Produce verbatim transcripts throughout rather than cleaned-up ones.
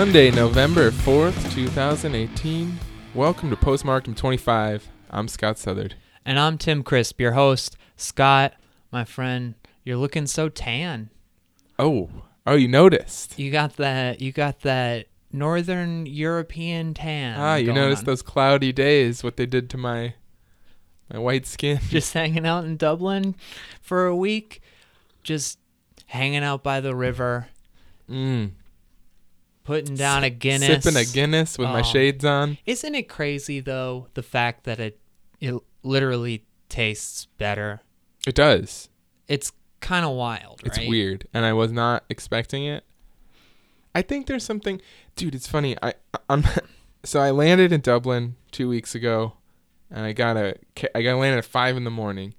Sunday, November fourth, twenty eighteen. Welcome to Postmarked from twenty-five. I'm Scott Southard. And I'm Tim Crisp, your host. Scott, my friend, you're looking so tan. Oh, oh, you noticed. You got that, you got that Northern European tan. Ah, you noticed on those cloudy days, what they did to my my white skin. Just hanging out in Dublin for a week, just hanging out by the river. Mm. Putting down a Guinness. Sipping a Guinness with oh. my shades on. Isn't it crazy, though, the fact that it it literally tastes better? It does. It's kind of wild, it's right? It's weird, and I was not expecting it. I think there's something... Dude, it's funny. I I'm So I landed in Dublin two weeks ago, and I got a... I got landed at five in the morning.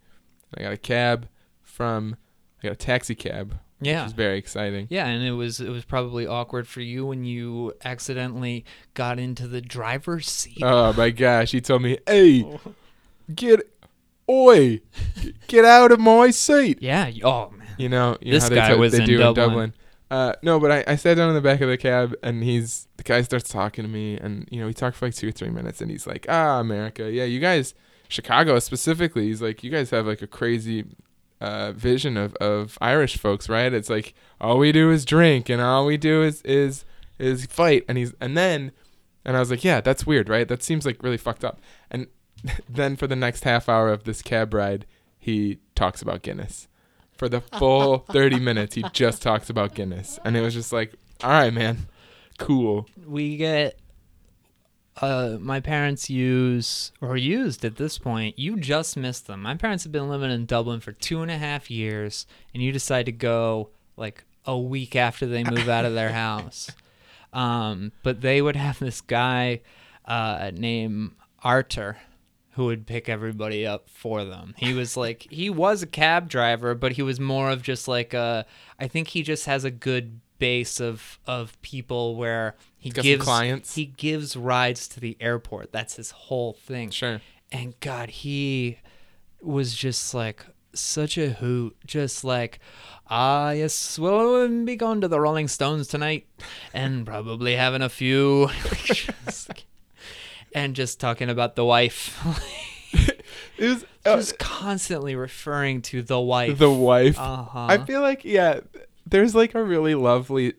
I got a cab from... I got a taxi cab. Yeah. Which is very exciting. Yeah, and it was it was probably awkward for you when you accidentally got into the driver's seat. Oh my gosh, he told me, "Hey, oh. get oi, get out of my seat." Yeah, oh man. You know, you this know how guy they, was they in do Dublin. in Dublin. Uh, no, but I, I sat down in the back of the cab, and he's the guy starts talking to me, and you know, we talked for like two or three minutes, and he's like, "Ah, America, yeah, you guys, Chicago specifically." He's like, "You guys have like a crazy Uh, vision of, of Irish folks, right? It's like all we do is drink and all we do is is is fight." And he's and then and I was like, yeah, that's weird, right? That seems like really fucked up. And then for the next half hour of this cab ride, he talks about Guinness for the full thirty minutes. He just talks about Guinness, and it was just like, all right, man, cool. We get uh, my parents use or used at this point. You just missed them. My parents have been living in Dublin for two and a half years, and you decide to go like a week after they move out of their house. Um, but they would have this guy uh, named Artur who would pick everybody up for them. He was like, he was a cab driver, but he was more of just like a, I think he just has a good base of of people where he gives clients he gives rides to the airport. That's his whole thing. Sure. And God, he was just like such a hoot, just like, ah yes, we'll be going to the Rolling Stones tonight and probably having a few just, and just talking about the wife. It was uh, just constantly referring to the wife the wife uh-huh. I feel like yeah there's like a really lovely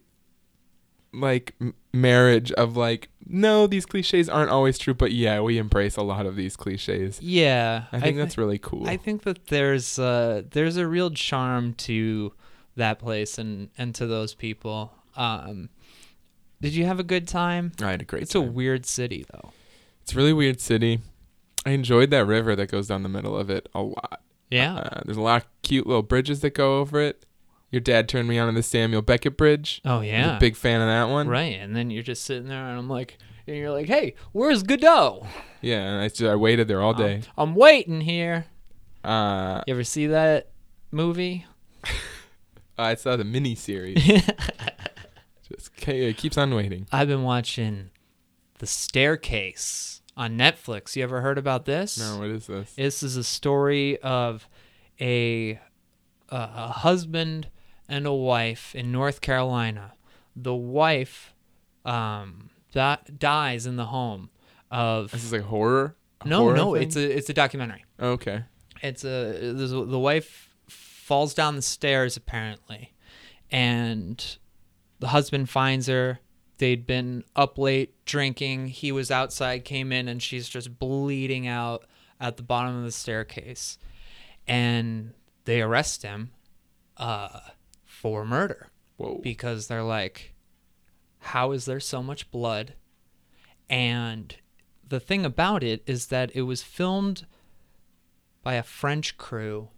like m- marriage of like, no, these cliches aren't always true, but yeah, we embrace a lot of these cliches. Yeah. I think I th- that's really cool. I think that there's uh there's a real charm to that place and, and to those people. Um, did you have a good time? I had a great it's time. It's a weird city though. It's a really weird city. I enjoyed that river that goes down the middle of it a lot. Yeah. Uh, there's a lot of cute little bridges that go over it. Your dad turned me on to the Samuel Beckett Bridge. Oh, yeah. I'm a big fan of that one. Right. And then you're just sitting there, and I'm like, and you're like, hey, where's Godot? Yeah. And I, just, I waited there all day. Um, I'm waiting here. Uh, you ever see that movie? I saw the miniseries. Just, it keeps on waiting. I've been watching The Staircase on Netflix. You ever heard about this? No, what is this? This is a story of a, uh, a husband and a wife in North Carolina. The wife um, di- dies in the home of. This is like horror. A no, horror no, thing? it's a it's a documentary. Okay. It's a the wife falls down the stairs apparently, and the husband finds her. They'd been up late drinking. He was outside, came in, and she's just bleeding out at the bottom of the staircase, and they arrest him uh, for murder. Whoa. Because they're like, how is there so much blood? And the thing about it is that it was filmed by a French crew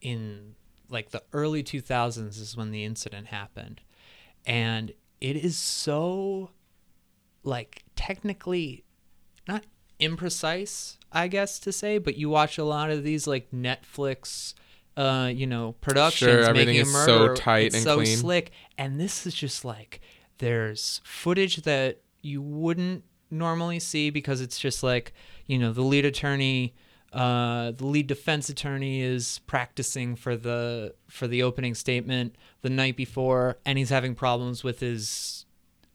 in like the early two thousands is when the incident happened. And it is so like technically not imprecise, I guess to say, but you watch a lot of these like Netflix Uh, you know, productions, sure, making a murder. It's so tight it's and so clean. Slick. And this is just like, there's footage that you wouldn't normally see because it's just like, you know, the lead attorney, uh, the lead defense attorney is practicing for the for the opening statement the night before, and he's having problems with his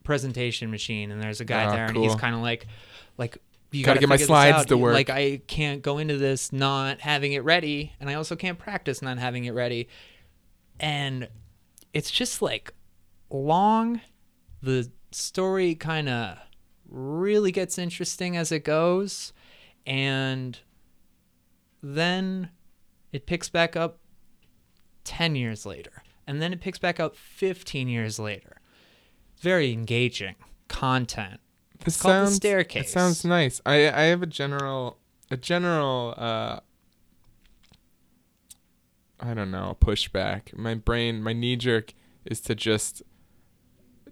presentation machine, and there's a guy oh, there, cool. and he's kind of like, like you got to get my slides to work. Like, I can't go into this not having it ready, and I also can't practice not having it ready. And it's just like long. The story kind of really gets interesting as it goes, and then it picks back up ten years later, and then it picks back up fifteen years later. Very engaging content. This it's sounds, called The Staircase. It sounds nice. I I have a general a general uh, I don't know, pushback. My brain, my knee jerk is to just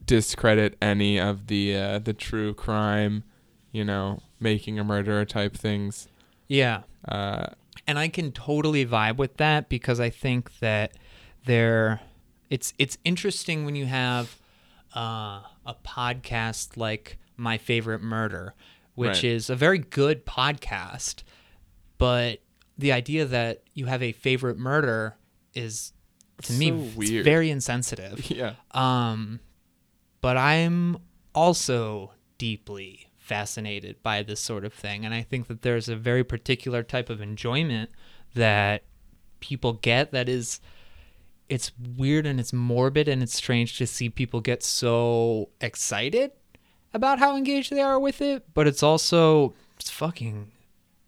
discredit any of the uh, the true crime, you know, making a murderer type things. Yeah. Uh, and I can totally vibe with that, because I think that there, it's it's interesting when you have uh, a podcast like My Favorite Murder, which right. is a very good podcast, but the idea that you have a favorite murder is, to so me, weird. Very insensitive. Yeah. Um, but I'm also deeply fascinated by this sort of thing, and I think that there's a very particular type of enjoyment that people get that is, it's weird and it's morbid and it's strange to see people get so excited about how engaged they are with it, but it's also it's fucking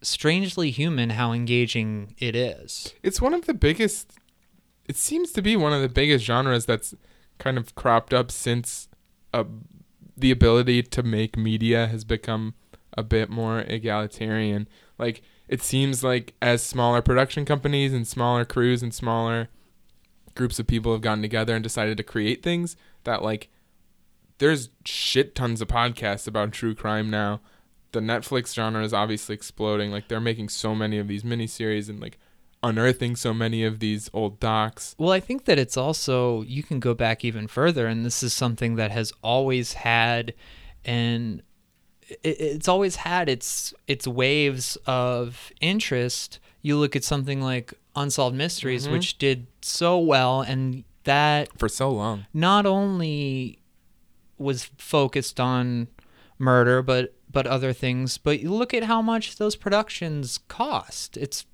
strangely human how engaging it is. It's one of the biggest, it seems to be one of the biggest genres that's kind of cropped up since uh, the ability to make media has become a bit more egalitarian. Like, it seems like as smaller production companies and smaller crews and smaller groups of people have gotten together and decided to create things, that like there's shit tons of podcasts about true crime now. The Netflix genre is obviously exploding. Like, they're making so many of these miniseries and like unearthing so many of these old docs. Well, I think that it's also, you can go back even further, and this is something that has always had, and it's always had its its waves of interest. You look at something like Unsolved Mysteries, mm-hmm. which did so well, and that for so long not only was focused on murder, but but other things. But you look at how much those productions cost. It's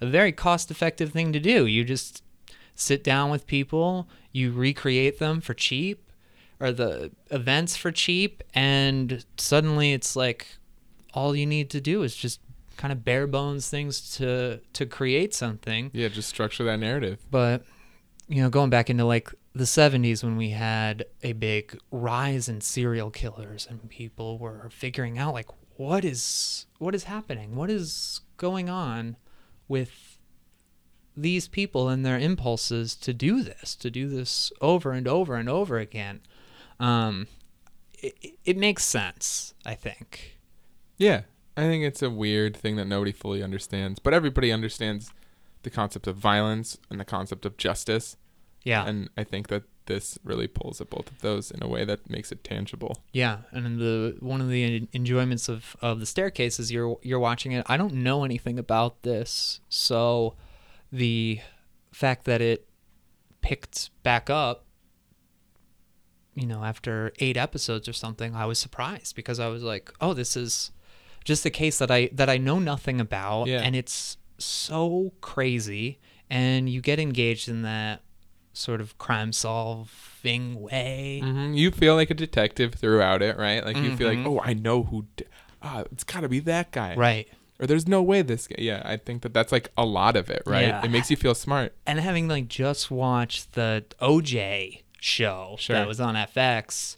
a very cost-effective thing to do. You just sit down with people, you recreate them for cheap, or the events for cheap, and suddenly it's like all you need to do is just kind of bare-bones things to, to create something. Yeah, just structure that narrative. But, you know, going back into, like, the seventies, when we had a big rise in serial killers and people were figuring out like what is what is happening, what is going on with these people and their impulses to do this, to do this over and over and over again. Um, it, it makes sense, I think. Yeah, I think it's a weird thing that nobody fully understands, but everybody understands the concept of violence and the concept of justice. Yeah. And I think that this really pulls at both of those in a way that makes it tangible. Yeah. And the one of the enjoyments of, of The Staircase is you're you're watching it. I don't know anything about this, so the fact that it picked back up, you know, after eight episodes or something, I was surprised, because I was like, oh, this is just a case that I that I know nothing about. Yeah. And it's so crazy, and you get engaged in that sort of crime solving way. Mm-hmm. You feel like a detective throughout it, right? Like, mm-hmm. you feel like, oh, I know who, di- ah, it's gotta be that guy. Right. Or there's no way this guy. Yeah, I think that that's like a lot of it, right? Yeah. It makes you feel smart. And having like just watched the O J show sure. that was on F X,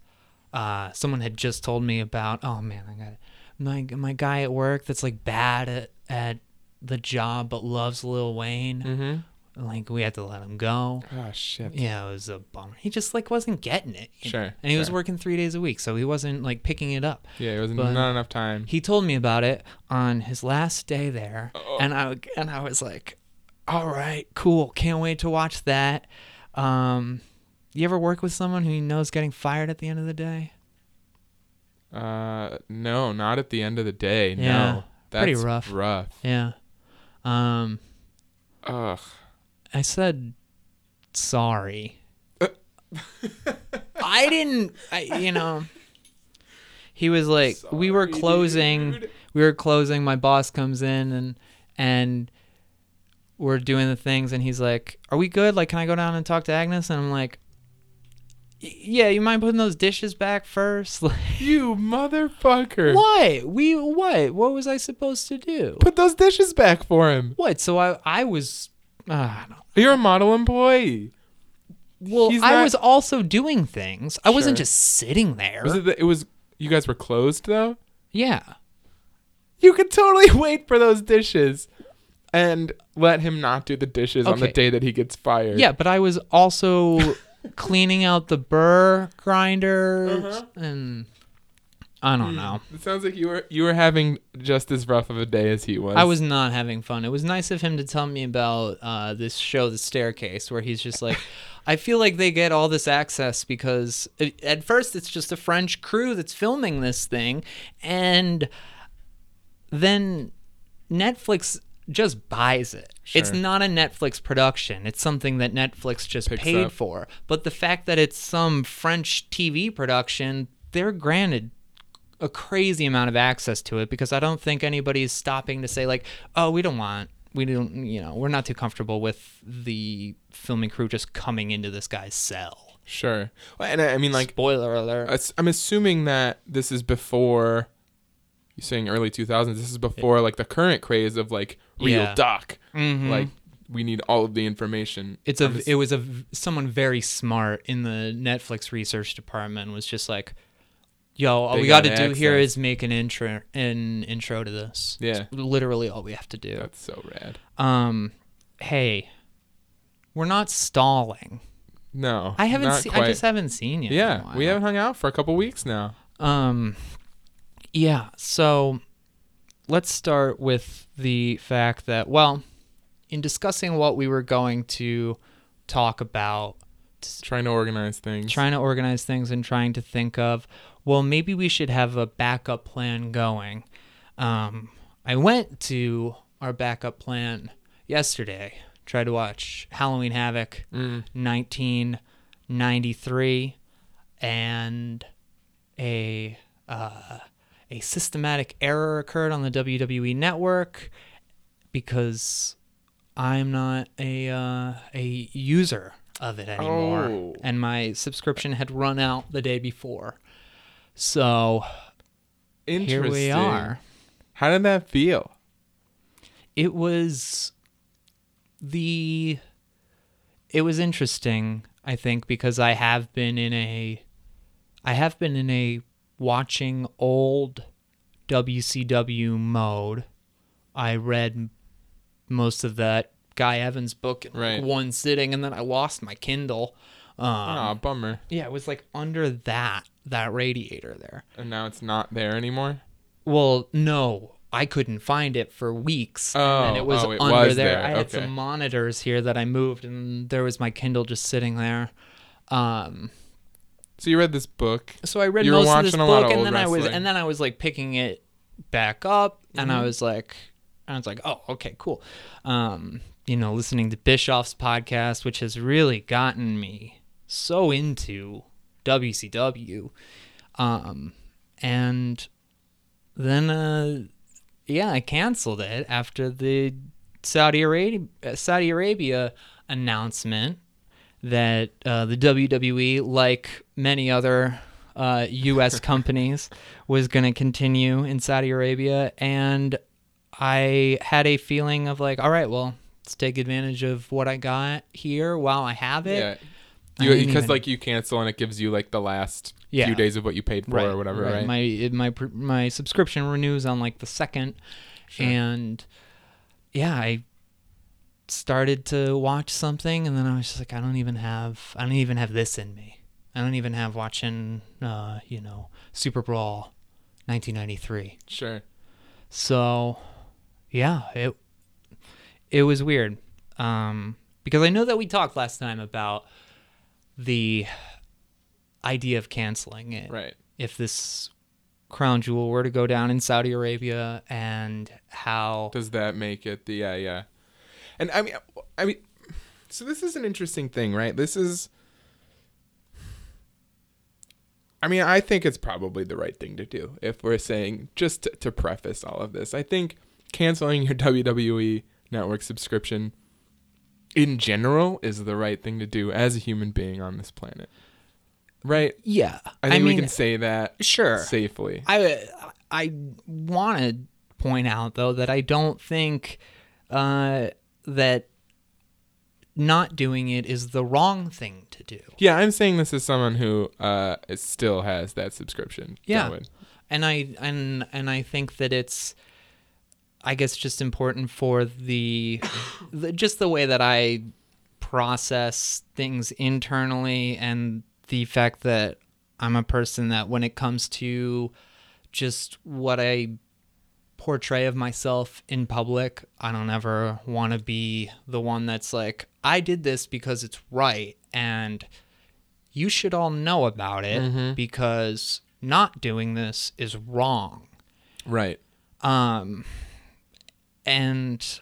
uh, someone had just told me about, oh man, I got it. My, my guy at work that's like bad at, at the job but loves Lil Wayne. Mm-hmm. Like, we had to let him go. Oh, shit. Yeah, it was a bummer. He just, like, wasn't getting it. Sure. And he sure. was working three days a week, so he wasn't, like, picking it up. Yeah, it was but not enough time. He told me about it on his last day there, oh. and I and I was like, all right, cool. Can't wait to watch that. Um, you ever work with someone who you know is getting fired at the end of the day? Uh, no, not at the end of the day. Yeah, no. That's pretty rough. rough. Yeah. Um. Ugh. I said sorry. Uh. I didn't, I, you know. He was like, Sorry, we were closing. Dude. We were closing. My boss comes in and and we're doing the things. And he's like, are we good? Like, can I go down and talk to Agnes? And I'm like, yeah, you mind putting those dishes back first? Like, you motherfucker. What? We what? What was I supposed to do? Put those dishes back for him. What? So I I was uh, I don't know. You're a model employee. Well, He's I not... was also doing things. I sure. wasn't just sitting there. Was it, the, it was you guys were closed though? Yeah. You could totally wait for those dishes and let him not do the dishes okay. on the day that he gets fired. Yeah, but I was also cleaning out the burr grinder uh-huh. and I don't know. It sounds like you were you were having just as rough of a day as he was. I was not having fun. It was nice of him to tell me about uh, this show, The Staircase, where he's just like, I feel like they get all this access because it, at first it's just a French crew that's filming this thing, and then Netflix just buys it. Sure. It's not a Netflix production. It's something that Netflix just Picks paid up. for. But the fact that it's some French T V production, they're granted a crazy amount of access to it because I don't think anybody's stopping to say like, oh, we don't want, we don't, you know, we're not too comfortable with the filming crew just coming into this guy's cell. Sure. Well, and I, I mean, like, spoiler alert. I'm assuming that this is before. You're saying early two thousands. This is before like the current craze of like real yeah. doc. Mm-hmm. Like we need all of the information. It's a. Just... It was a someone very smart in the Netflix research department was just like, "Yo, all they we got to do access. here is make an intro, an intro to this. Yeah, it's literally all we have to do." That's so rad. Um, hey, we're not stalling. No, I haven't. Not se- quite. I just haven't seen you. Yeah, in a while. We haven't hung out for a couple weeks now. Um. Yeah, so let's start with the fact that, well, in discussing what we were going to talk about. Trying to organize things. Trying to organize things and trying to think of, well, maybe we should have a backup plan going. Um, I went to our backup plan yesterday, tried to watch Halloween Havoc mm. nineteen ninety-three and a... Uh, A systematic error occurred on the W W E Network because I'm not a uh, a user of it anymore, oh. and my subscription had run out the day before. So here we are. How did that feel? It was the it was interesting, I think, because I have been in a I have been in a watching old W C W mode. I read most of that Guy Evans book in right. one sitting, and then I lost my Kindle. Um, oh, bummer. Yeah, it was like under that, that radiator there. And now it's not there anymore? Well, no. I couldn't find it for weeks. Oh, and it was oh, it under was there. there. I had okay. some monitors here that I moved, and there was my Kindle just sitting there. Um... So you read this book. So I read you most of this book, and then wrestling. I was, and then I was like picking it back up, mm-hmm. and I was like, I was like, oh, okay, cool. Um, you know, listening to Bischoff's podcast, which has really gotten me so into W C W, um, and then, uh, yeah, I canceled it after the Saudi Arabia Saudi Arabia announcement. That uh, the W W E, like many other uh, U S companies, was going to continue in Saudi Arabia. And I had a feeling of like, all right, well, let's take advantage of what I got here while I have it. Yeah, you, because even... like you cancel and it gives you like the last yeah. few days of what you paid for right, or whatever, right? right? My it, my my subscription renews on like the second. Sure. And yeah, I... started to watch something, and then I was just like, I don't even have, I don't even have this in me. I don't even have watching, uh, you know, Super Brawl nineteen ninety-three. Sure. So, yeah, it it was weird. Um, because I know that we talked last time about the idea of canceling it. Right. If this Crown Jewel were to go down in Saudi Arabia, and how... Does that make it the, yeah, uh, yeah. And I mean, I mean, so this is an interesting thing, right? This is I mean, I think it's probably the right thing to do if we're saying, just to, to preface all of this, I think canceling your W W E Network subscription in general is the right thing to do as a human being on this planet. Right? Yeah. I think I mean, we can say that sure. safely. I, I want to point out, though, that I don't think uh, that not doing it is the wrong thing to do. Yeah, I'm saying this as someone who uh, still has that subscription. Yeah, going. and I and and I think that it's, I guess, just important for the, the just the way that I process things internally, and the fact that I'm a person that when it comes to just what I portray of myself in public, I don't ever want to be the one that's like, I did this because it's right and you should all know about it, mm-hmm. because not doing this is wrong. Right. Um, and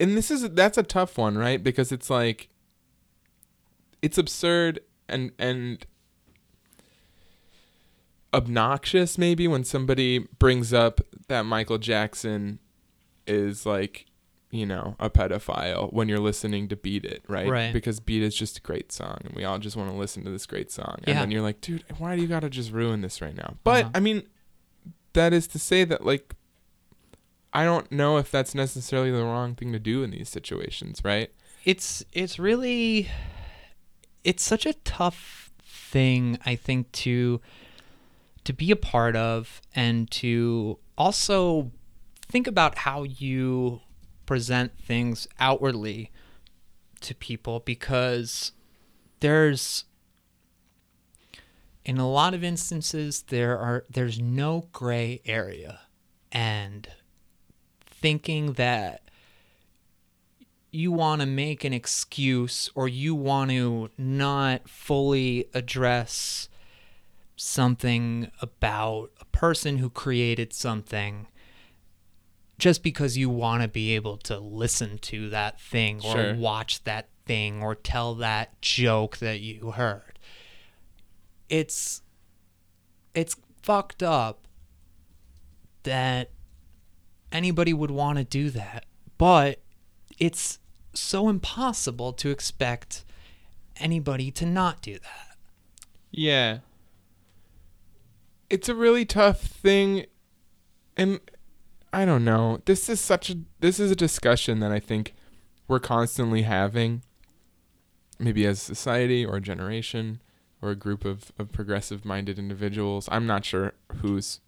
and this is that's a tough one, right? Because it's like, it's absurd and and obnoxious maybe when somebody brings up that Michael Jackson is like, you know, a pedophile when you're listening to Beat It, right? Right. Because Beat It's just a great song and we all just want to listen to this great song. Yeah. And then you're like, dude, why do you got to just ruin this right now? But uh-huh. I mean, that is to say that, like, I don't know if that's necessarily the wrong thing to do in these situations, right? It's, it's really, it's such a tough thing, I think, to to be a part of, and to also think about how you present things outwardly to people, because there's, in a lot of instances, there are there's no gray area, and thinking that you want to make an excuse or you want to not fully address something about a person who created something just because you want to be able to listen to that thing or sure. watch that thing or tell that joke that you heard. It's it's fucked up that anybody would want to do that, but it's so impossible to expect anybody to not do that. Yeah. It's a really tough thing, and I don't know. This is such a this is a discussion that I think we're constantly having, maybe as a society or a generation or a group of, of progressive-minded individuals. I'm not sure who's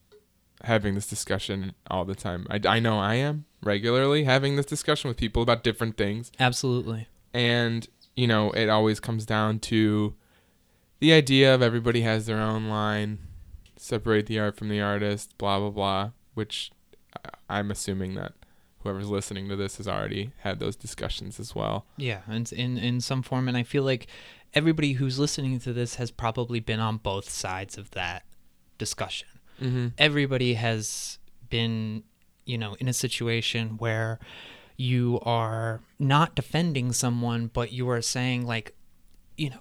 having this discussion all the time. I, I know I am regularly having this discussion with people about different things. Absolutely. And, you know, it always comes down to the idea of everybody has their own line. Separate the art from the artist, blah, blah, blah, which I'm assuming that whoever's listening to this has already had those discussions as well. Yeah, and in, in some form. And I feel like everybody who's listening to this has probably been on both sides of that discussion. Mm-hmm. Everybody has been, you know, in a situation where you are not defending someone, but you are saying, like, you know,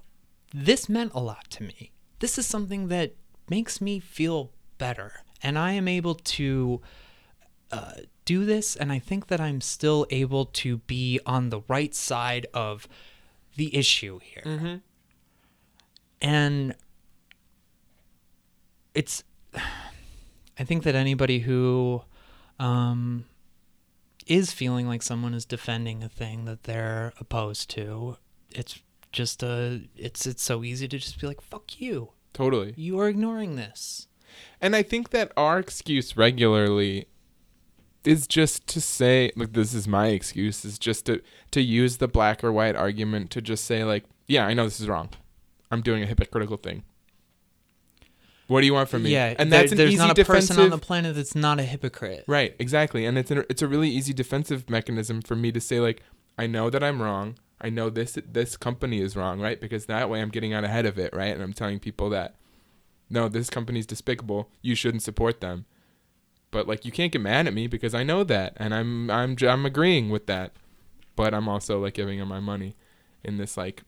this meant a lot to me. This is something that makes me feel better, and I am able to uh, do this, and I think that I'm still able to be on the right side of the issue here. Mm-hmm. And it's, I think that anybody who um, is feeling like someone is defending a thing that they're opposed to, it's just a, it's it's so easy to just be like, fuck you. Totally. You are ignoring this. And I think that our excuse regularly is just to say, like, this is my excuse, is just to, to use the black or white argument to just say, like, yeah, I know this is wrong. I'm doing a hypocritical thing. What do you want from me? Yeah, and that's there, an there's easy not a person on the planet that's not a hypocrite. Right, exactly. And it's an, it's a really easy defensive mechanism for me to say, like, I know that I'm wrong. I know this this company is wrong, right? Because that way I'm getting out ahead of it, right? And I'm telling people that, no, this company's despicable. You shouldn't support them. But, like, you can't get mad at me because I know that, and I'm I'm I'm agreeing with that. But I'm also, like, giving them my money in this, like,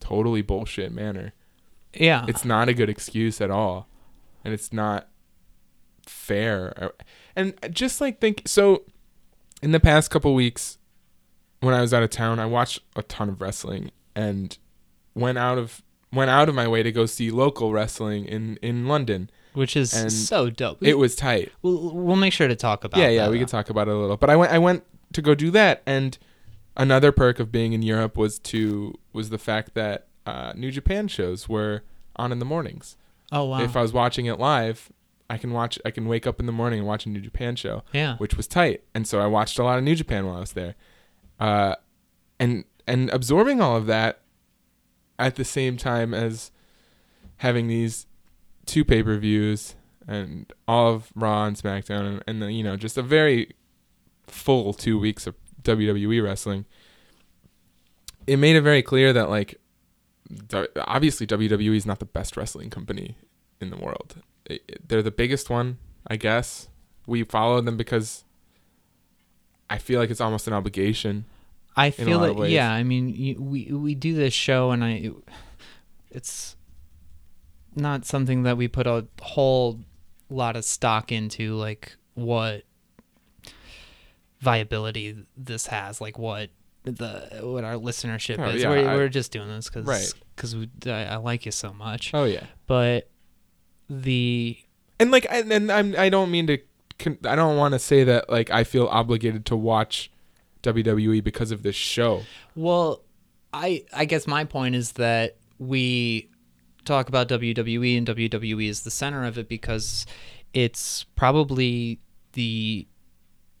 totally bullshit manner. Yeah. It's not a good excuse at all. And it's not fair. And just like think, so in the past couple weeks when I was out of town, I watched a ton of wrestling and went out of went out of my way to go see local wrestling in, in London. Which is and so dope. It was tight. We'll, we'll make sure to talk about it. Yeah, yeah, we though. can talk about it a little. But I went I went to go do that, and another perk of being in Europe was to was the fact that uh, New Japan shows were on in the mornings. Oh wow. If I was watching it live, I can watch I can wake up in the morning and watch a New Japan show. Yeah. Which was tight. And so I watched a lot of New Japan while I was there. Uh, and and absorbing all of that at the same time as having these two pay-per-views and all of Raw and SmackDown and, and the, you know, just a very full two weeks of W W E wrestling, it made it very clear that, like, obviously W W E is not the best wrestling company in the world. It, it, they're the biggest one, I guess. We follow them because I feel like it's almost an obligation. I feel that, yeah, I mean, you, we we do this show, and I it, it's... not something that we put a whole lot of stock into, like what viability this has, like what the what our listenership oh, is. Yeah, we're, I, we're just doing this because right. because I, I like you so much. Oh yeah, but the and like and, and I'm I don't mean to I don't want to say that like I feel obligated to watch W W E because of this show. Well, I I guess my point is that we talk about W W E, and W W E is the center of it because it's probably the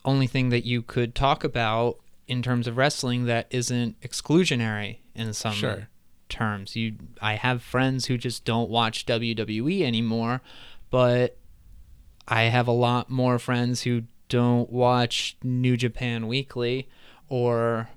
only thing that you could talk about in terms of wrestling that isn't exclusionary in some sure. terms. You, I have friends who just don't watch W W E anymore, but I have a lot more friends who don't watch New Japan Weekly or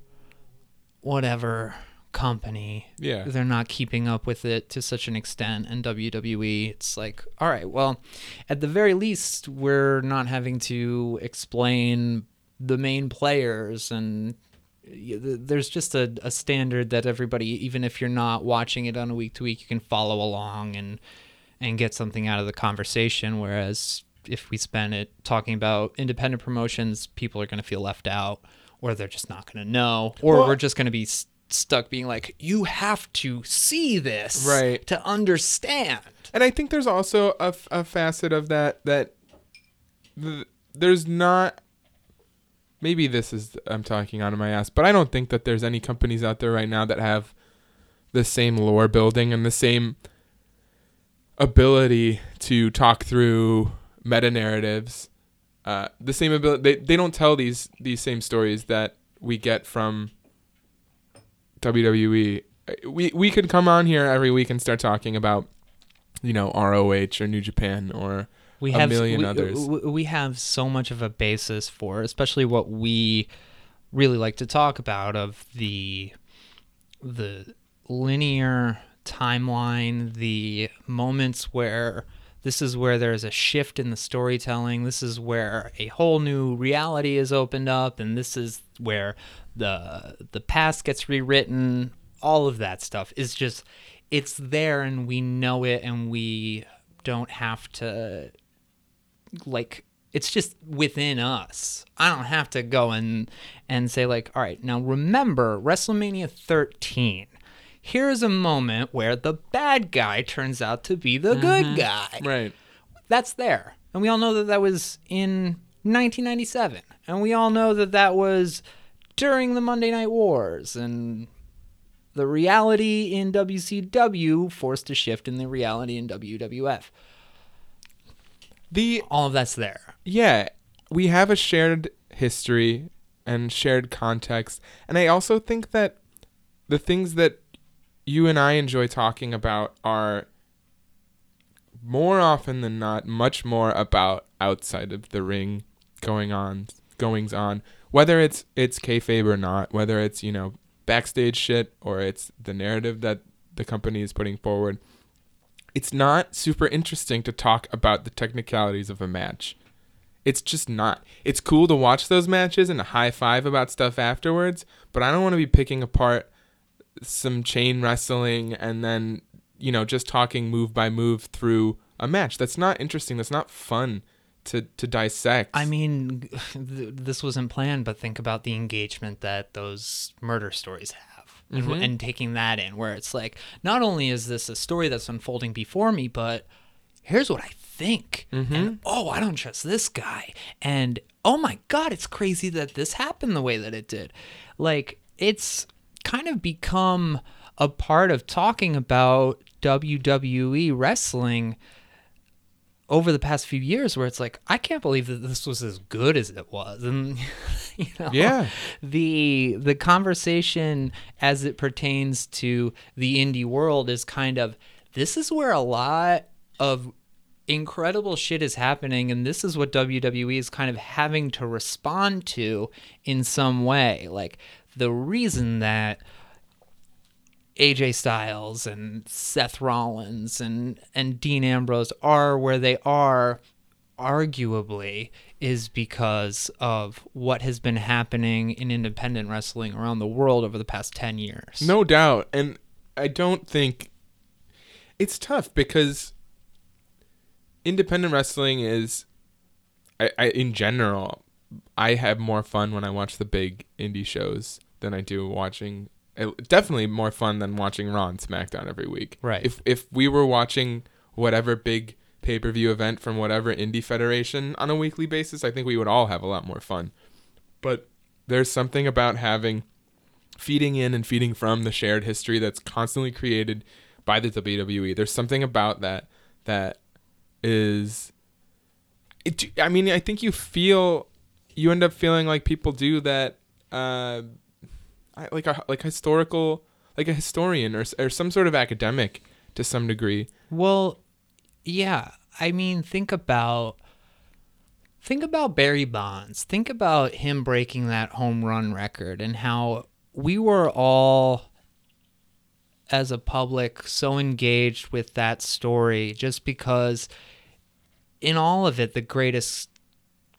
whatever company. Yeah, they're not keeping up with it to such an extent. And W W E, it's like, all right, well, at the very least we're not having to explain the main players, and there's just a, a standard that everybody, even if you're not watching it on a week to week, you can follow along and and get something out of the conversation. Whereas if we spend it talking about independent promotions, people are going to feel left out, or they're just not going to know, or well, we're just going to be st- stuck being like, you have to see this right to understand. And I think there's also a, f- a facet of that that th- there's not, maybe this is I'm talking out of my ass, but I don't think that there's any companies out there right now that have the same lore building and the same ability to talk through meta narratives, uh the same ability. They, they don't tell these these same stories that we get from W W E. We we could come on here every week and start talking about, you know, R O H or New Japan or we a have, million we, others. We have so much of a basis for, especially what we really like to talk about, of the the linear timeline, the moments where this is where there's a shift in the storytelling. This is where a whole new reality is opened up, and this is where the the past gets rewritten. All of that stuff is just, it's there, and we know it, and we don't have to, like, it's just within us. I don't have to go and, and say, like, all right, now remember WrestleMania thirteen. Here's a moment where the bad guy turns out to be the mm-hmm. good guy. Right. That's there. And we all know that that was in nineteen ninety-seven. And we all know that that was during the Monday Night Wars. And the reality in W C W forced a shift in the reality in W W F. The All of that's there. Yeah. We have a shared history and shared context. And I also think that the things that you and I enjoy talking about are more often than not much more about outside of the ring going on, goings on, whether it's, it's kayfabe or not, whether it's, you know, backstage shit or it's the narrative that the company is putting forward. It's not super interesting to talk about the technicalities of a match. It's just not. It's cool to watch those matches and high five about stuff afterwards, but I don't want to be picking apart some chain wrestling and then you know, just talking move by move through a match. That's not interesting. That's not fun to, to dissect. I mean, th- this wasn't planned, but think about the engagement that those murder stories have, mm-hmm. and, and taking that in, where it's like, not only is this a story that's unfolding before me, but here's what I think. Mm-hmm. And, oh, I don't trust this guy. And, oh my God, it's crazy that this happened the way that it did. Like, it's kind of become a part of talking about W W E wrestling over the past few years, where it's like, I can't believe that this was as good as it was. And, you know, yeah. the the conversation as it pertains to the indie world is kind of, this is where a lot of incredible shit is happening, and this is what W W E is kind of having to respond to in some way. Like, the reason that A J Styles and Seth Rollins and, and Dean Ambrose are where they are, arguably, is because of what has been happening in independent wrestling around the world over the past ten years. No doubt. And I don't think... It's tough because independent wrestling is, I, I in general, I have more fun when I watch the big indie shows than I do watching... Definitely more fun than watching Raw and SmackDown every week. Right. If if we were watching whatever big pay-per-view event from whatever indie federation on a weekly basis, I think we would all have a lot more fun. But there's something about having, feeding in and feeding from the shared history that's constantly created by the W W E. There's something about that that is... It, I mean, I think you feel... You end up feeling like people do that... Uh, I, like a like historical, like a historian or or some sort of academic to some degree. Well, yeah. I mean, think about think about Barry Bonds. Think about him breaking that home run record and how we were all, as a public, so engaged with that story just because, in all of it, the greatest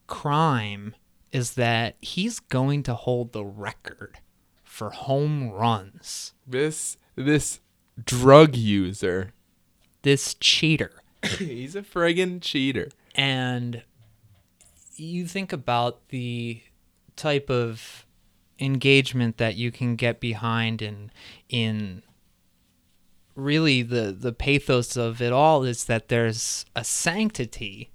crime is that he's going to hold the record for home runs. This this drug user. This cheater. He's a friggin' cheater. And you think about the type of engagement that you can get behind, and in really the, the pathos of it all is that there's a sanctity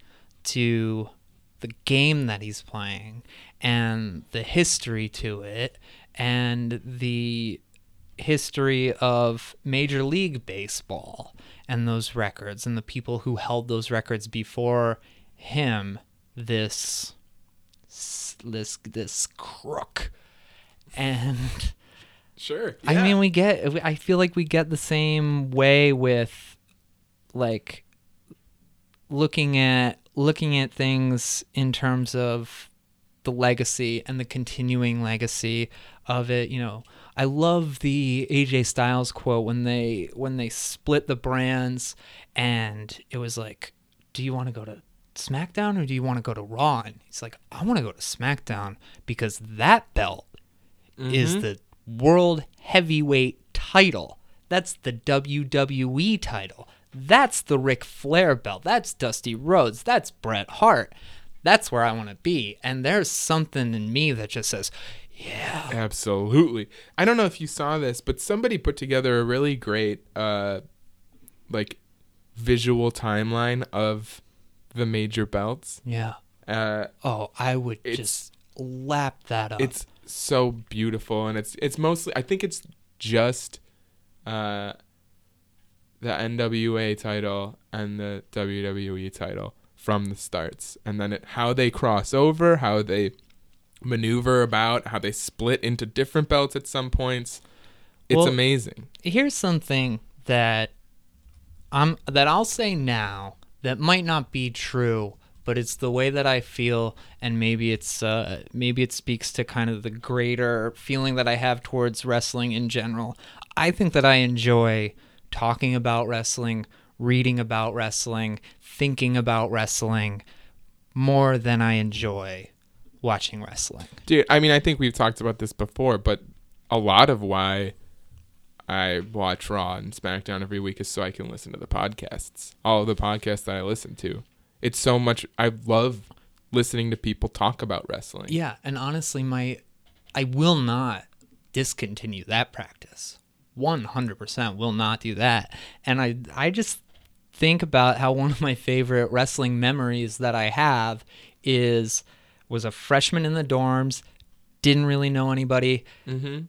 to the game that he's playing and the history to it. And the history of Major League Baseball and those records and the people who held those records before him, this this this crook. And sure, yeah. I mean, we get. I feel like we get the same way with, like, looking at looking at things in terms of the legacy and the continuing legacy of it. You know, I love the A J Styles quote when they when they split the brands, and it was like, do you want to go to SmackDown or do you want to go to Raw? And he's like, I want to go to SmackDown because that belt mm-hmm. is the World Heavyweight title. That's the W W E title. That's the Ric Flair belt. That's Dusty Rhodes. That's Bret Hart. That's where I want to be. And there's something in me that just says, yeah. Absolutely. I don't know if you saw this, but somebody put together a really great uh, like visual timeline of the major belts. Yeah. Uh, oh, I would just lap that up. It's so beautiful. And it's it's mostly, I think it's just uh, the N W A title and the W W E title from the starts, and then it, how they cross over, how they maneuver about, how they split into different belts at some points. It's well, amazing. Here's something that I'm that I'll say now that might not be true, but it's the way that I feel, and maybe it's uh, maybe it speaks to kind of the greater feeling that I have towards wrestling in general. I think that I enjoy talking about wrestling, reading about wrestling, thinking about wrestling more than I enjoy watching wrestling. Dude, I mean, I think we've talked about this before, but a lot of why I watch Raw and SmackDown every week is so I can listen to the podcasts. All of the podcasts that I listen to. It's so much. I love listening to people talk about wrestling. Yeah, and honestly, my I will not discontinue that practice. one hundred percent will not do that. And I I just think about how one of my favorite wrestling memories that I have is was a freshman in the dorms, didn't really know anybody, mm-hmm.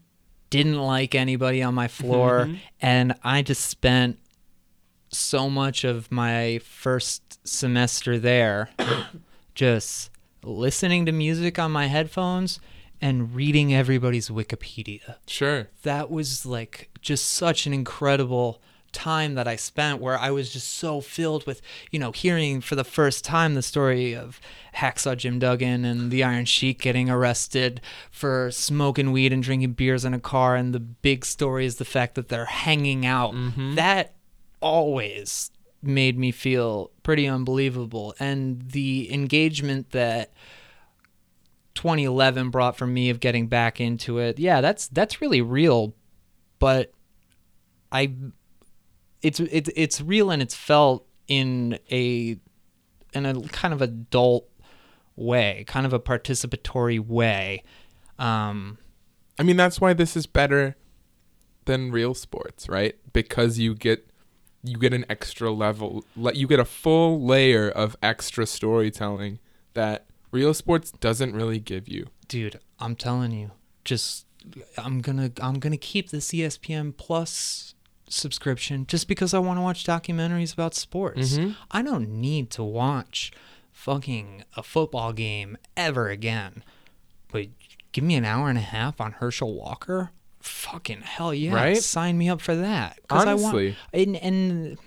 didn't like anybody on my floor, mm-hmm. and I just spent so much of my first semester there just listening to music on my headphones and reading everybody's Wikipedia. Sure. That was like just such an incredible time that I spent where I was just so filled with, you know, hearing for the first time the story of Hacksaw Jim Duggan and the Iron Sheik getting arrested for smoking weed and drinking beers in a car. And the big story is the fact that they're hanging out. Mm-hmm. That always made me feel pretty unbelievable. And the engagement that twenty eleven brought for me of getting back into it. Yeah, that's that's really real, but I it's it's it's real and it's felt in a in a kind of adult way, kind of a participatory way. Um, I mean, that's why this is better than real sports, right? Because you get you get an extra level, you get a full layer of extra storytelling that real sports doesn't really give you. Dude, I'm telling you, just I'm gonna I'm gonna keep this E S P N Plus subscription just because I want to watch documentaries about sports. Mm-hmm. I don't need to watch fucking a football game ever again. But give me an hour and a half on Herschel Walker. Fucking hell yeah! Right? Sign me up for that. Honestly, I want, and and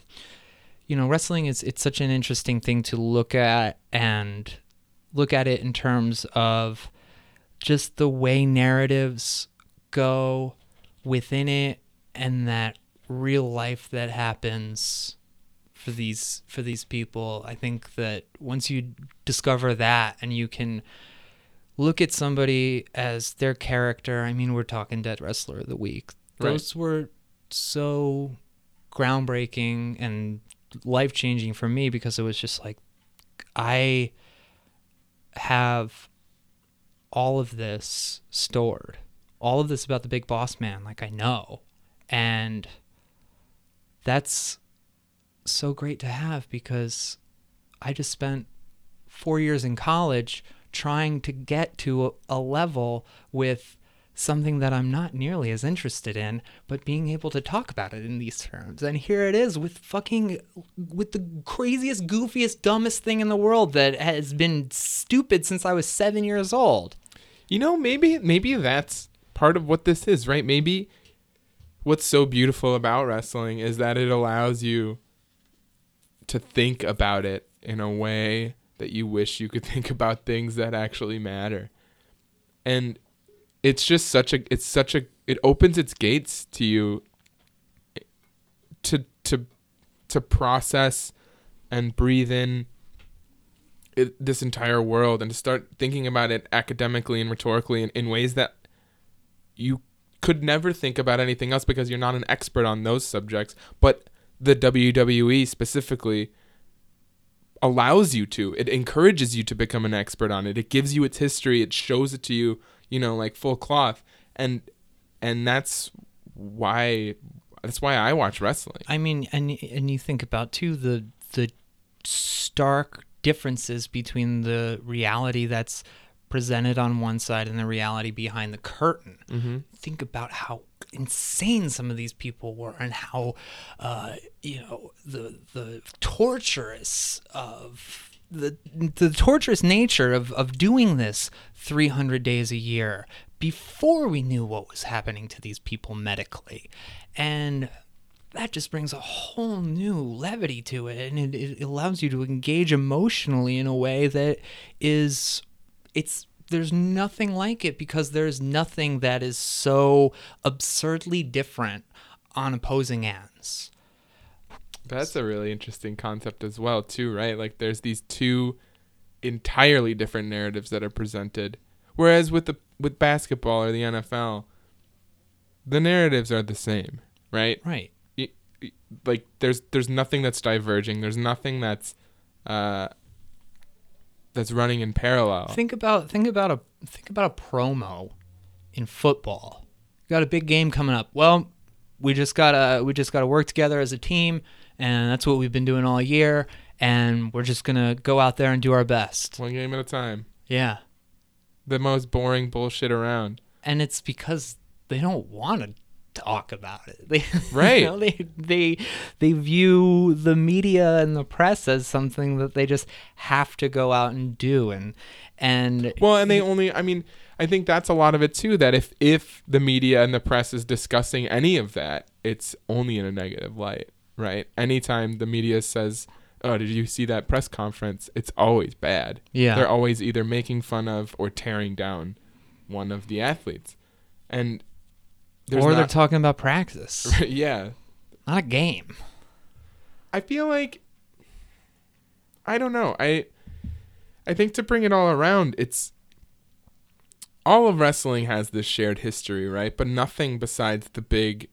you know, wrestling is it's such an interesting thing to look at and. Look at it in terms of just the way narratives go within it and that real life that happens for these for these people. I think that once you discover that and you can look at somebody as their character, I mean, we're talking Dead Wrestler of the Week. Those right. were so groundbreaking and life-changing for me because it was just like, I... have all of this stored, all of this about the Big Boss Man, like I know. And that's so great to have because I just spent four years in college trying to get to a, a level with something that I'm not nearly as interested in, but being able to talk about it in these terms. And here it is with fucking, with the craziest, goofiest, dumbest thing in the world that has been stupid since I was seven years old. You know, maybe, maybe that's part of what this is, right? Maybe what's so beautiful about wrestling is that it allows you to think about it in a way that you wish you could think about things that actually matter. And It's just such a, it's such a, it opens its gates to you to, to, to process and breathe in it, this entire world and to start thinking about it academically and rhetorically in, in ways that you could never think about anything else because you're not an expert on those subjects. But the W W E specifically allows you to, it encourages you to become an expert on it. It gives you its history. It shows it to you. You know, like full cloth, and and that's why that's why I watch wrestling. I mean, and and you think about too the the stark differences between the reality that's presented on one side and the reality behind the curtain. Mm-hmm. Think about how insane some of these people were, and how uh, you know the the torturous of. The, the torturous nature of, of doing this three hundred days a year before we knew what was happening to these people medically. And that just brings a whole new levity to it. And it, it allows you to engage emotionally in a way that is, it's, there's nothing like it because there's nothing that is so absurdly different on opposing ends. That's a really interesting concept as well, too, right? Like, there's these two entirely different narratives that are presented. Whereas with the with basketball or the N F L, the narratives are the same. right? Right. It, it, like there's there's nothing that's diverging. There's nothing that's uh, that's running in parallel. Think about think about a think about a promo in football. You got a big game coming up. Well, we just gotta we just gotta work together as a team, and that's what we've been doing all year. And we're just gonna go out there and do our best. One game at a time. Yeah. The most boring bullshit around. And it's because they don't want to talk about it. They, right. You know, they they they view the media and the press as something that they just have to go out and do. And and well, and they only. I mean, I think that's a lot of it too. That if if the media and the press is discussing any of that, it's only in a negative light, right? Anytime the media says, oh, did you see that press conference? It's always bad. Yeah. They're always either making fun of or tearing down one of the athletes. And there's Or not... they're talking about practice. Yeah. Not a game. I feel like I don't know. I I think to bring it all around, it's all of wrestling has this shared history, right? But nothing besides the big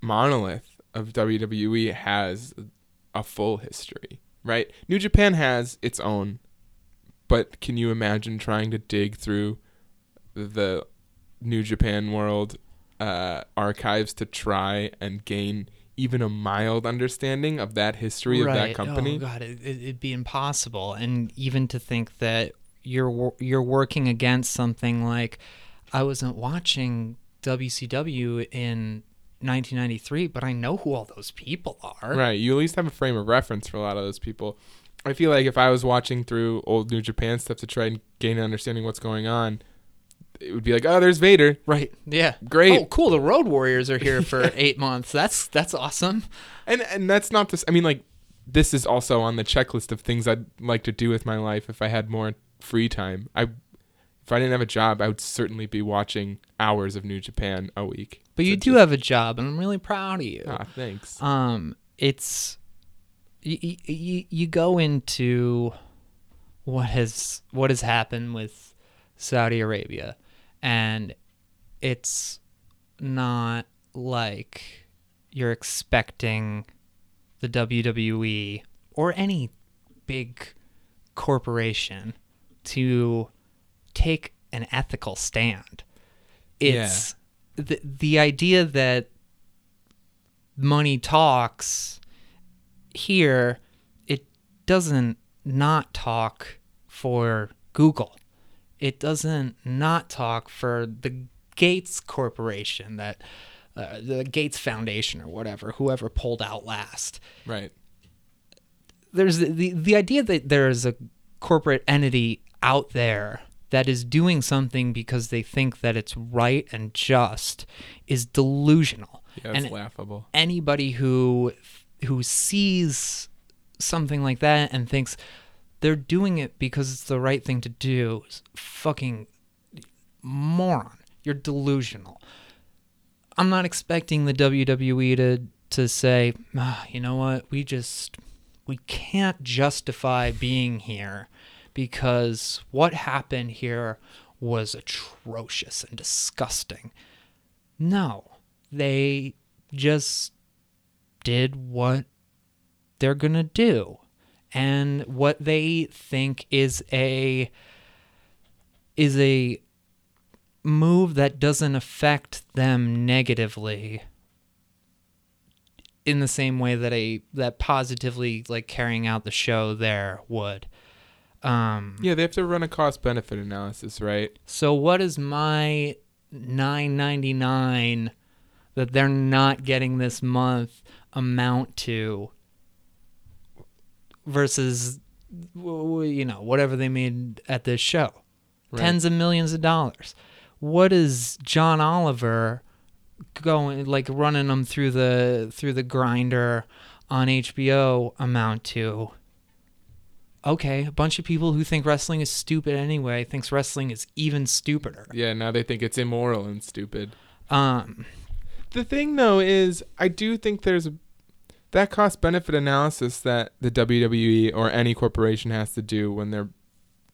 monolith of W W E has a full history, right? New Japan has its own, but can you imagine trying to dig through the New Japan World uh, archives to try and gain even a mild understanding of that history right. of that company? Oh God, it, it'd be impossible. And even to think that you're you're working against something like, I wasn't watching W C W in nineteen ninety-three, but I know who all those people are. Right. You at least have a frame of reference for a lot of those people. I feel like if I was watching through old New Japan stuff to try and gain an understanding of what's going on, it would be like, oh, there's Vader. Right. Yeah. Great. Oh, cool. The Road Warriors are here for yeah. eight months. That's that's awesome. And and that's not this. I mean, like, this is also on the checklist of things I'd like to do with my life if I had more free time. I If I didn't have a job, I would certainly be watching hours of New Japan a week. But you do have a job, and I'm really proud of you. Ah, thanks. Um, it's you, you, you go into what has what has happened with Saudi Arabia, and it's not like you're expecting the W W E or any big corporation to take an ethical stand. It's yeah. the the idea that money talks here. It doesn't not talk for Google. It doesn't not talk for the Gates Corporation, that uh, the Gates Foundation or whatever, whoever pulled out last. Right. There's the the, the idea that there is a corporate entity out there that is doing something because they think that it's right and just is delusional. Yeah, it's and laughable. Anybody who who sees something like that and thinks they're doing it because it's the right thing to do is fucking moron. You're delusional. I'm not expecting the W W E to to say, ah, you know what, we just we can't justify being here, because what happened here was atrocious and disgusting. No, they just did what they're going to do. And what they think is a is a move that doesn't affect them negatively in the same way that a that positively, like carrying out the show there, would. Um, yeah, they have to run a cost-benefit analysis, right? So what is my nine ninety-nine that they're not getting this month amount to versus, you know, whatever they made at this show? Right. Tens of millions of dollars. What is John Oliver going, like, running them through the through the grinder on H B O amount to? Okay, a bunch of people who think wrestling is stupid anyway thinks wrestling is even stupider. Yeah, now they think it's immoral and stupid. Um, the thing, though, is I do think there's a, that cost-benefit analysis that the W W E or any corporation has to do when they're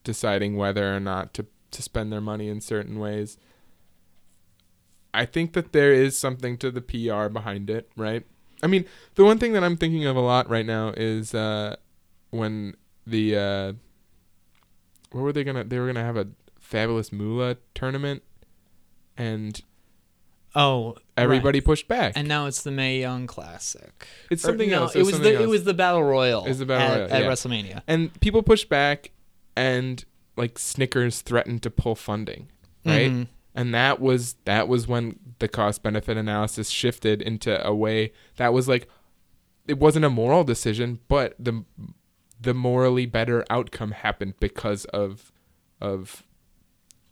deciding whether or not to, to spend their money in certain ways. I think that there is something to the P R behind it, right? I mean, the one thing that I'm thinking of a lot right now is uh, when the uh, what were they gonna? They were gonna have a Fabulous Moolah tournament, and oh, everybody right. pushed back, and now it's the Mae Young Classic. It's something or, no, else. It was, was something the else. It was the Battle Royal. It was the Battle at, Royal at yeah. WrestleMania, and people pushed back, and like Snickers threatened to pull funding, right? Mm-hmm. And that was that was when the cost-benefit analysis shifted into a way that was like, it wasn't a moral decision, but the the morally better outcome happened because of of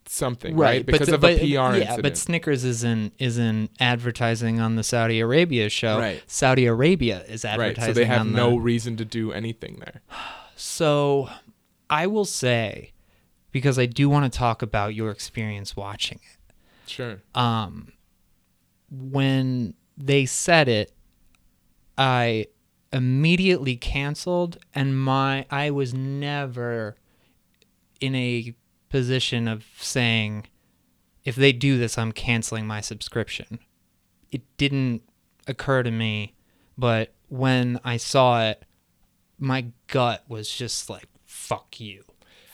something, right? right? Because but, of but, a P R yeah, incident. But Snickers isn't isn't advertising on the Saudi Arabia show. Right. Saudi Arabia is advertising on right, so they have no the... reason to do anything there. So I will say, because I do want to talk about your experience watching it. Sure. Um, when they said it, I immediately canceled, and my I was never in a position of saying, if they do this, I'm canceling my subscription. It didn't occur to me, but when I saw it, my gut was just like, fuck you.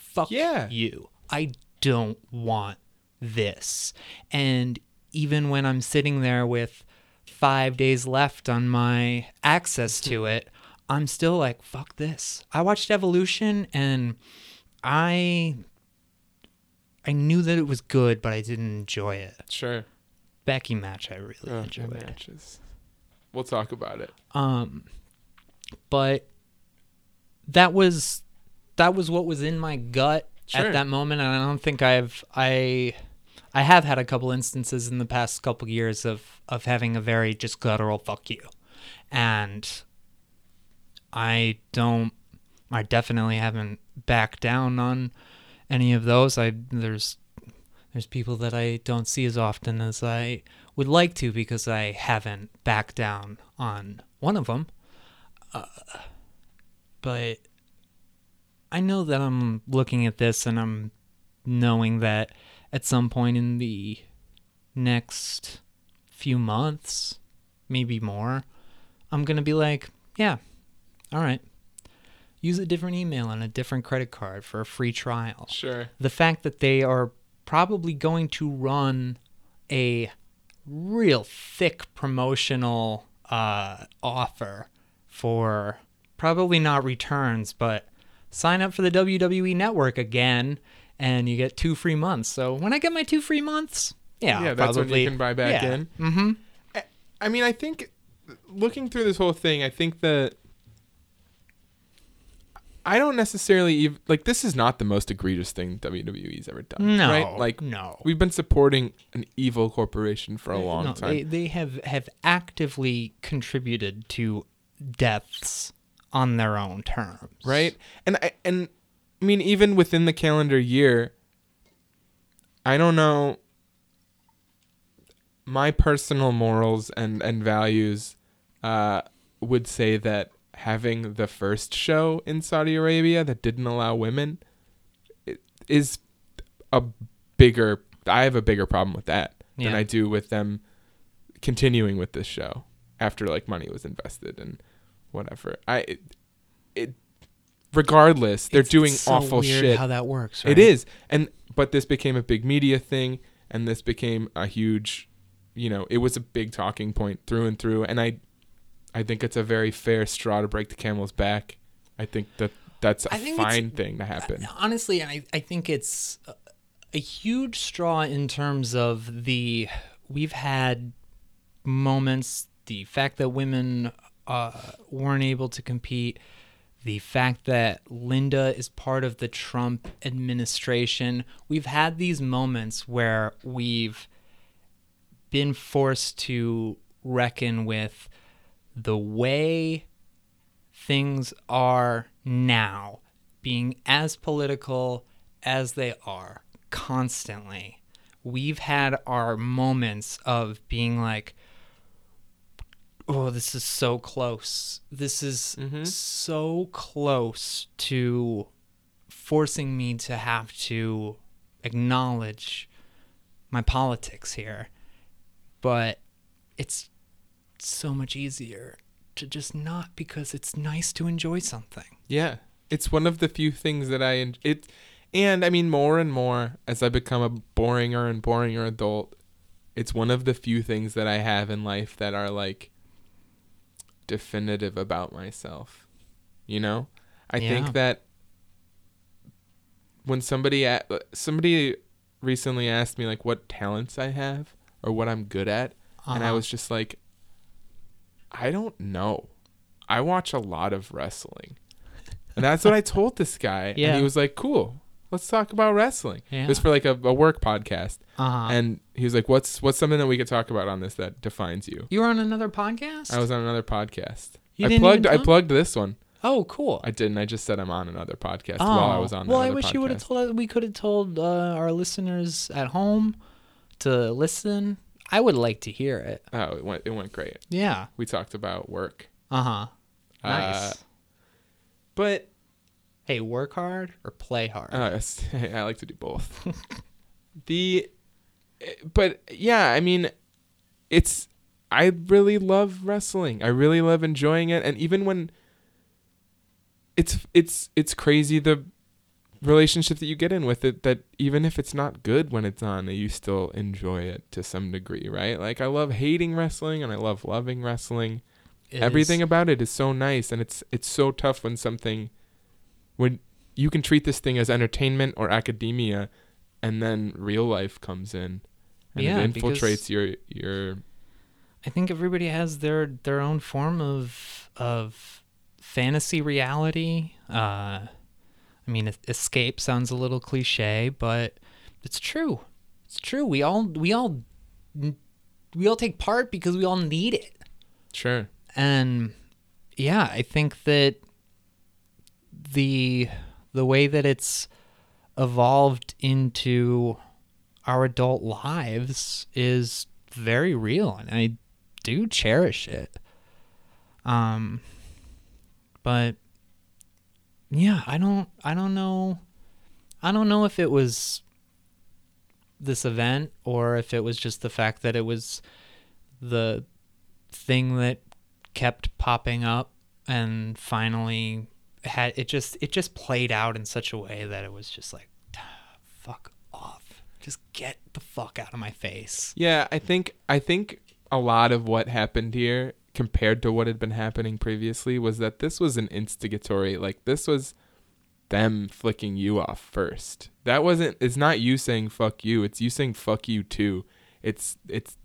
Fuck yeah. you. I don't want this. And even when I'm sitting there with five days left on my access to it, I'm still like, fuck this. I watched Evolution, and I I knew that it was good, but I didn't enjoy it. Sure. Becky match I really oh, enjoyed. Matches. We'll talk about it. Um but that was That was what was in my gut sure. at that moment, and I don't think I've I I have had a couple instances in the past couple of years of of having a very just guttural fuck you, and I don't I definitely haven't backed down on any of those. I there's there's people that I don't see as often as I would like to because I haven't backed down on one of them, uh, but. I know that I'm looking at this and I'm knowing that at some point in the next few months, maybe more, I'm going to be like, yeah, all right, use a different email and a different credit card for a free trial. Sure. The fact that they are probably going to run a real thick promotional uh, offer for probably not returns, but sign up for the W W E Network again, and you get two free months. So when I get my two free months, yeah, yeah, I'll that's probably, when you can buy back yeah. in. Mm-hmm. I, I mean, I think looking through this whole thing, I think that I don't necessarily even, like, this is not the most egregious thing W W E's ever done. No, right? Like, no, we've been supporting an evil corporation for a long no, time. They, they have have actively contributed to deaths on their own terms. Right? And I and I mean, even within the calendar year, I don't know, my personal morals and, and values uh, would say that having the first show in Saudi Arabia that didn't allow women is a bigger, I have a bigger problem with that yeah. than I do with them continuing with this show after like money was invested and whatever. I it, it regardless, they're it's doing so awful weird shit. How that works, right? It is. And but this became a big media thing, and this became a huge, you know, it was a big talking point through and through, and I I think it's a very fair straw to break the camel's back. I think that that's a fine thing to happen. Honestly, I I think it's a, a huge straw in terms of the we've had moments, the fact that women Uh, weren't able to compete, the fact that Linda is part of the Trump administration. We've had these moments where we've been forced to reckon with the way things are now, being as political as they are constantly. We've had our moments of being like, oh, this is so close. This is mm-hmm. so close to forcing me to have to acknowledge my politics here. But it's so much easier to just not, because it's nice to enjoy something. Yeah. It's one of the few things that I... En- it, and, I mean, more and more, as I become a boringer and boringer adult, it's one of the few things that I have in life that are, like, definitive about myself. You know? I yeah. think that when somebody... A- somebody recently asked me, like, what talents I have or what I'm good at, uh-huh. and I was just like, I don't know. I watch a lot of wrestling. And that's what I told this guy. Yeah. And he was like, cool, let's talk about wrestling. Yeah. It was for like a, a work podcast. Uh-huh. And he was like, what's what's something that we could talk about on this that defines you? You were on another podcast? I was on another podcast. You I didn't plugged I plugged this one. Oh, cool. I didn't. I just said I'm on another podcast oh. while I was on that Well, I wish podcast. you would have told we could have told uh, our listeners at home to listen. I would like to hear it. Oh, it went it went great. Yeah. We talked about work. Uh-huh. Nice. Uh, But hey, work hard or play hard. Uh, I like to do both. the, but yeah, I mean, it's, I really love wrestling. I really love enjoying it. And even when it's, it's, it's crazy, the relationship that you get in with it, that even if it's not good when it's on, you still enjoy it to some degree, right? Like, I love hating wrestling and I love loving wrestling. It Everything is. about it is so nice, and it's it's so tough when something, when you can treat this thing as entertainment or academia, and then real life comes in and yeah, it infiltrates your your. I think everybody has their their own form of of fantasy reality. Uh, I mean, escape sounds a little cliche, but it's true. It's true. We all we all we all take part because we all need it. Sure. And yeah, I think that the the way that it's evolved into our adult lives is very real, and I do cherish it. Um, but yeah, I don't, I don't know, I don't know if it was this event or if it was just the fact that it was the thing that kept popping up, and finally had it just it just played out in such a way that it was just like, fuck off, just get the fuck out of my face. Yeah, I think I think a lot of what happened here compared to what had been happening previously was that this was an instigatory, like, this was them flicking you off first. That wasn't, it's not you saying fuck you, it's you saying fuck you too. It's it's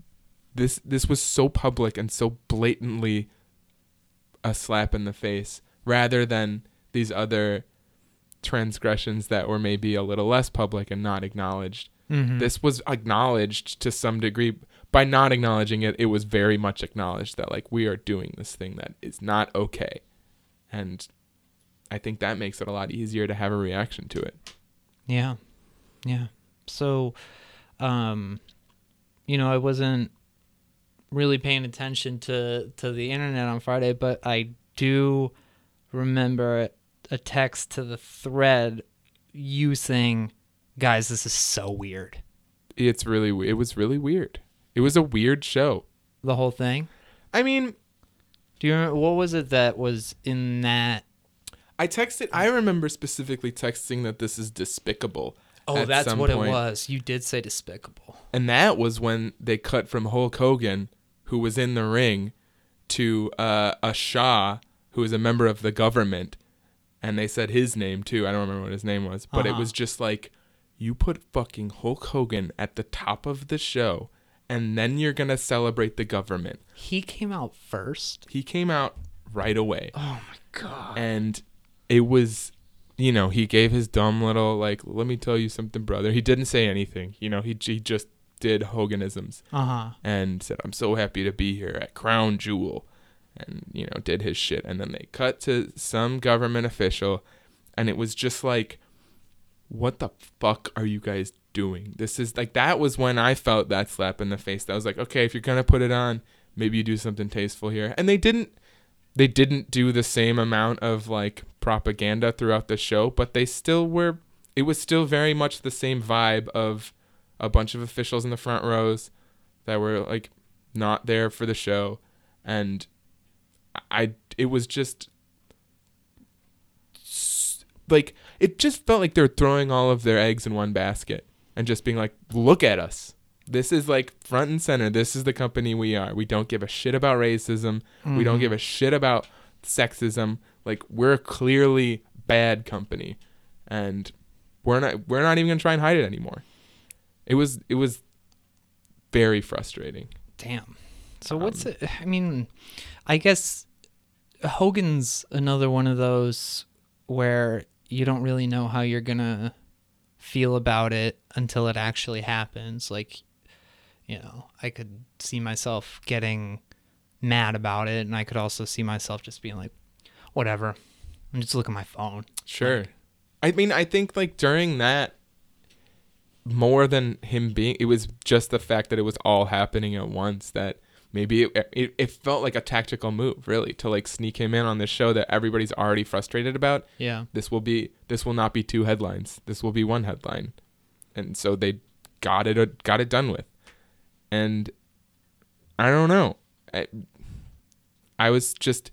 This this was so public and so blatantly a slap in the face, rather than these other transgressions that were maybe a little less public and not acknowledged. Mm-hmm. This was acknowledged to some degree. By not acknowledging it, it was very much acknowledged that, like, we are doing this thing that is not okay. And I think that makes it a lot easier to have a reaction to it. Yeah. Yeah. So, um, you know, I wasn't really paying attention to to the internet on Friday, but I do remember a text to the thread you saying, guys, this is so weird. It's really it was really weird. It was a weird show. The whole thing? I mean, do you remember what was it that was in that? I texted I remember specifically texting that this is despicable. Oh, that's what point. It was. You did say despicable. And that was when they cut from Hulk Hogan, who was in the ring, to uh, a Shah, who is a member of the government, and they said his name too. I don't remember what his name was, but uh-huh. It was just like, you put fucking Hulk Hogan at the top of the show, and then you're gonna celebrate the government. He came out first. He came out right away. Oh my God! And it was, you know, he gave his dumb little, like, let me tell you something, brother. He didn't say anything. You know, he he just did Hoganisms. Uh-huh. And said, I'm so happy to be here at Crown Jewel. And, you know, did his shit. And then they cut to some government official. And it was just like, what the fuck are you guys doing? This is, like, that was when I felt that slap in the face. That was like, okay, if you're going to put it on, maybe you do something tasteful here. And they didn't. They didn't do the same amount of, like, propaganda throughout the show, but they still were, it was still very much the same vibe of a bunch of officials in the front rows that were, like, not there for the show, and I it was just like it just felt like they're throwing all of their eggs in one basket and just being like, look at us. This is like front and center. This is the company we are. We don't give a shit about racism. Mm-hmm. We don't give a shit about sexism. Like, we're clearly bad company, and we're not we're not even gonna try and hide it anymore. It was it was very frustrating. Damn. So um, what's it? I mean, I guess Hogan's another one of those where you don't really know how you're gonna feel about it until it actually happens. Like, you know, I could see myself getting mad about it, and I could also see myself just being like, whatever, I'm just looking at my phone. Sure. Like, I mean, I think like during that, more than him being, it was just the fact that it was all happening at once, that maybe it, it, it felt like a tactical move, really, to like sneak him in on this show that everybody's already frustrated about. Yeah. This will be, this will not be two headlines. This will be one headline. And so they got it, got it done with. And I don't know. I, I was just,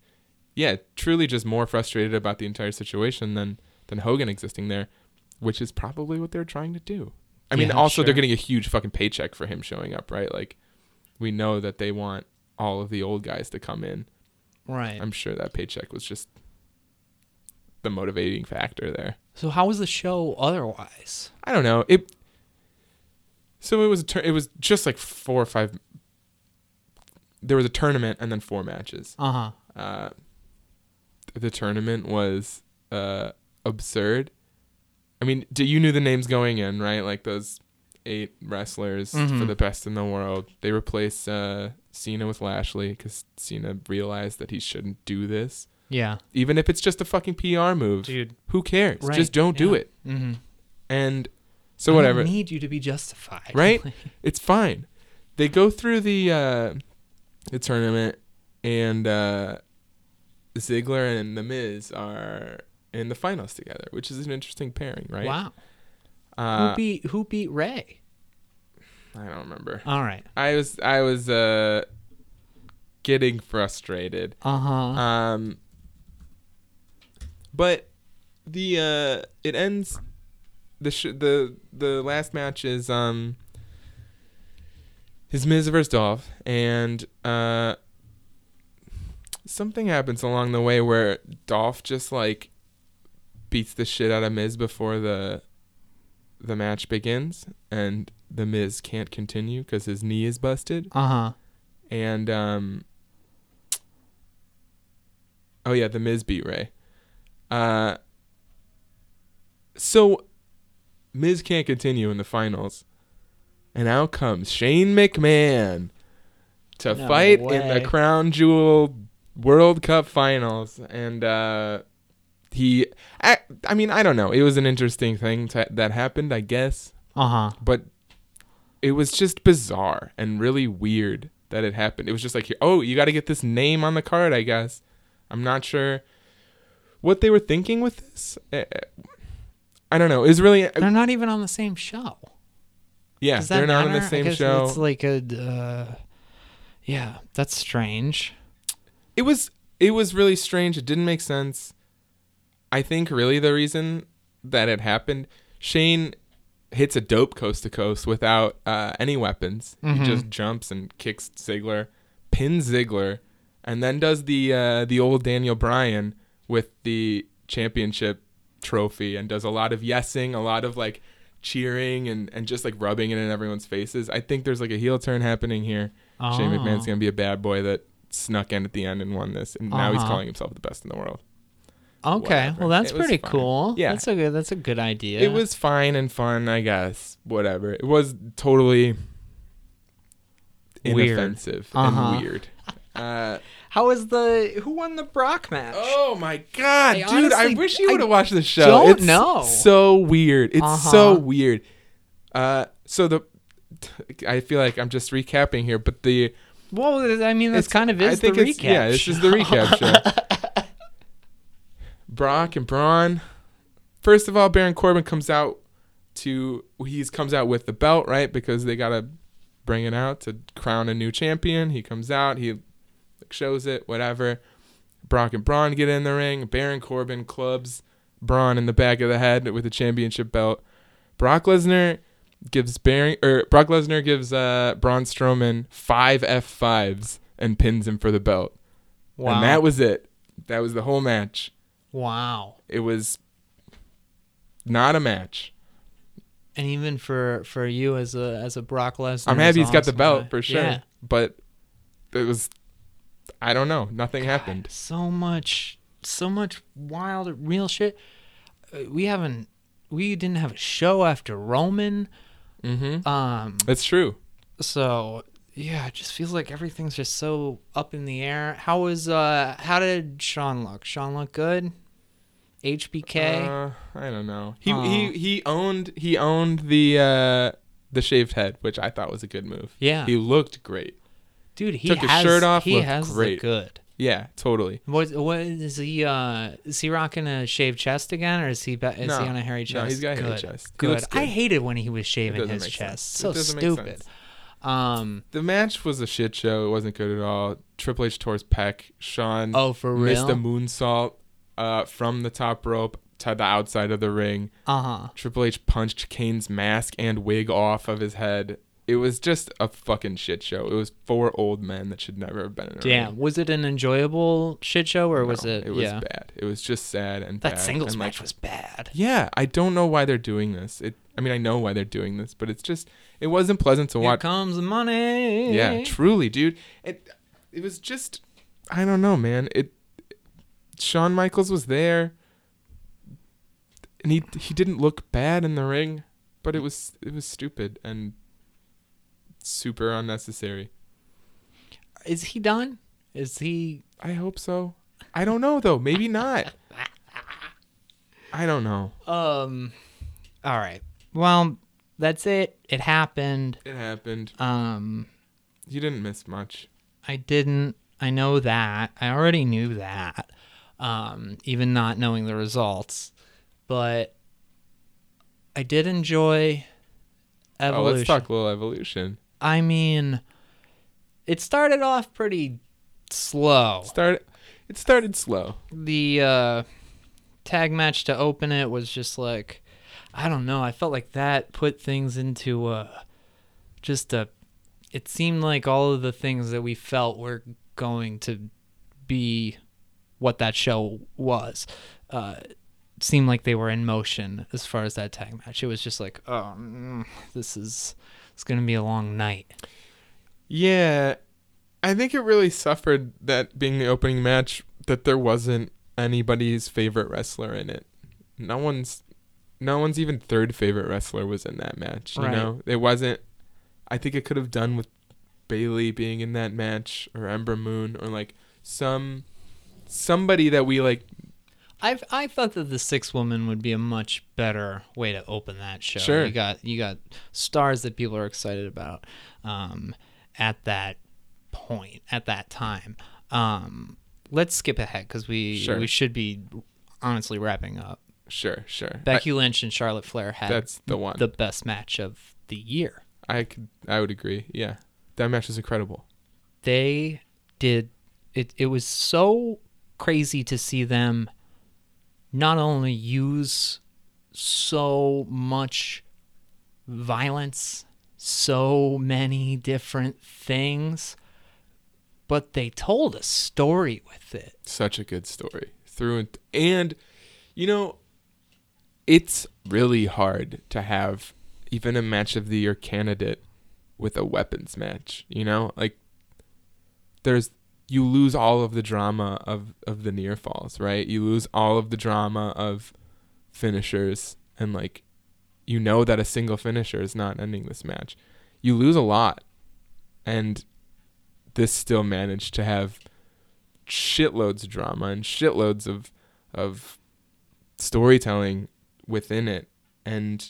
yeah, truly just more frustrated about the entire situation than, than Hogan existing there, which is probably what they're trying to do. I mean, yeah, also sure. They're getting a huge fucking paycheck for him showing up, right? Like, we know that they want all of the old guys to come in. Right. I'm sure that paycheck was just the motivating factor there. So how was the show otherwise? I don't know. It. So it was, a tur- it was just like four or five. There was a tournament and then four matches. Uh-huh. Uh, the tournament was uh, absurd. I mean, do you knew the names going in, right? Like those eight wrestlers mm-hmm. for the best in the world. They replaced uh, Cena with Lashley because Cena realized that he shouldn't do this. Yeah. Even if it's just a fucking P R move. Dude. Who cares? Right. Just don't yeah. do it. Mm-hmm. And so I whatever. I need you to be justified. Right? It's fine. They go through the, uh, the tournament, and uh, Ziggler and The Miz are in the finals together, which is an interesting pairing, right? Wow. Uh, who beat Who beat Ray? I don't remember. All right. I was I was uh, getting frustrated. Uh huh. Um. But the uh, it ends. The sh- the the last match is um. Is Miz versus Dolph, and uh. something happens along the way where Dolph just like beats the shit out of Miz before the the match begins, and the Miz can't continue because his knee is busted. Uh-huh. And um oh yeah, the Miz beat Ray. Uh so Miz can't continue in the finals, and out comes Shane McMahon to no fight way. in the Crown Jewel World Cup finals, and uh he I, I mean I don't know, it was an interesting thing to, that happened, I guess. Uh-huh. But it was just bizarre and really weird that it happened. It was just like, oh, you got to get this name on the card, I guess. I'm not sure what they were thinking with this. I don't know. It was really They're not even on the same show. Yeah, they're not matter? on the same show. It's like a uh, yeah, that's strange. It was it was really strange. It didn't make sense. I think really the reason that it happened, Shane hits a dope coast to coast without uh, any weapons. Mm-hmm. He just jumps and kicks Ziggler, pins Ziggler, and then does the uh, the old Daniel Bryan with the championship trophy, and does a lot of yesing, a lot of like cheering, and, and just like rubbing it in everyone's faces. I think there's like a heel turn happening here. Oh. Shane McMahon's gonna be a bad boy that snuck in at the end and won this, and now uh-huh. he's calling himself the best in the world. Okay, whatever. Well, that's pretty fun. Cool. Yeah, that's a good. That's a good idea. It was fine and fun, I guess. Whatever. It was totally weird. Inoffensive uh-huh. and weird. Uh, How was the who won the Brock match? Oh my god, I dude! Honestly, I wish you would have watched the show. Don't it's know. So weird. It's uh-huh. so weird. Uh, so the I feel like I'm just recapping here, but the. Well, I mean, that's it's, kind of is I think the recap. Yeah, this is the recap show. Brock and Braun. First of all, Baron Corbin comes out to he comes out with the belt, right? Because they gotta bringing out to crown a new champion. He comes out, he like, shows it, whatever. Brock and Braun get in the ring. Baron Corbin clubs Braun in the back of the head with a championship belt. Brock Lesnar gives Baron or Brock Lesnar gives uh, Braun Strowman five F fives and pins him for the belt. Wow. And that was it. That was the whole match. Wow. It was not a match. And even for, for you as a as a Brock Lesnar, I'm happy he's awesome got the belt guy. For sure. Yeah. But it was, I don't know, nothing God, happened. So much, so much wild, real shit. We haven't, we didn't have a show after Roman. Mm-hmm. Um, that's true. So yeah, it just feels like everything's just so up in the air. How was uh? How did Sean look? Sean look good. H B K. Uh, I don't know. He uh, he he owned he owned the uh, the shaved head, which I thought was a good move. Yeah, he looked great. Dude, he took has, his shirt off. He has great. Good. Yeah, totally. What what is he? Uh, is he rocking a shaved chest again, or is he is no, he on a hairy chest? No, he's got a hairy chest. Good. good. I hated when he was shaving his chest. So stupid. Um, the match was a shit show. It wasn't good at all. Triple H tore his pec. Sean oh for real missed a moonsault. Uh, from the top rope to the outside of the ring. Uh-huh. Triple H punched Kane's mask and wig off of his head. It was just a fucking shit show. It was four old men that should never have been in a yeah. ring. Yeah. Was it an enjoyable shit show or no, was it? It was yeah. bad. It was just sad and that bad. That singles and match like, was bad. Yeah. I don't know why they're doing this. It. I mean, I know why they're doing this, but it's just, it wasn't pleasant to Here watch. Here comes the money. Yeah, truly, dude. It, it was just, I don't know, man. It. Shawn Michaels was there, and he he didn't look bad in the ring, but it was it was stupid and super unnecessary. Is he done? Is he? I hope so. I don't know though. Maybe not. I don't know. Um. All right. Well, that's it. It happened. It happened. Um. You didn't miss much. I didn't. I know that. I already knew that. Um, even not knowing the results, but I did enjoy Evolution. Oh, let's talk a little Evolution. I mean, it started off pretty slow. Started, it started slow. The uh, tag match to open it was just like, I don't know. I felt like that put things into uh, just a. It seemed like all of the things that we felt were going to be. What that show was, uh, seemed like they were in motion as far as that tag match. It was just like, oh, this is it's gonna be a long night. Yeah, I think it really suffered that being the opening match that there wasn't anybody's favorite wrestler in it. No one's, no one's even third favorite wrestler was in that match. You right. know, it wasn't. I think it could have done with Bayley being in that match or Ember Moon or like some. Somebody that we like. I've I thought that the six woman would be a much better way to open that show. Sure, you got you got stars that people are excited about um, at that point at that time. Um, let's skip ahead because we sure. we should be honestly wrapping up. Sure, sure. Becky I, Lynch and Charlotte Flair had that's the one the best match of the year. I could I would agree. Yeah, that match was incredible. They did it. It was so. Crazy to see them not only use so much violence, so many different things, but they told a story with it. Such a good story through and th- and you know, it's really hard to have even a match of the year candidate with a weapons match, you know, like there's you lose all of the drama of, of the near falls, right? You lose all of the drama of finishers and like, you know that a single finisher is not ending this match. You lose a lot. And this still managed to have shitloads of drama and shitloads of, of storytelling within it. And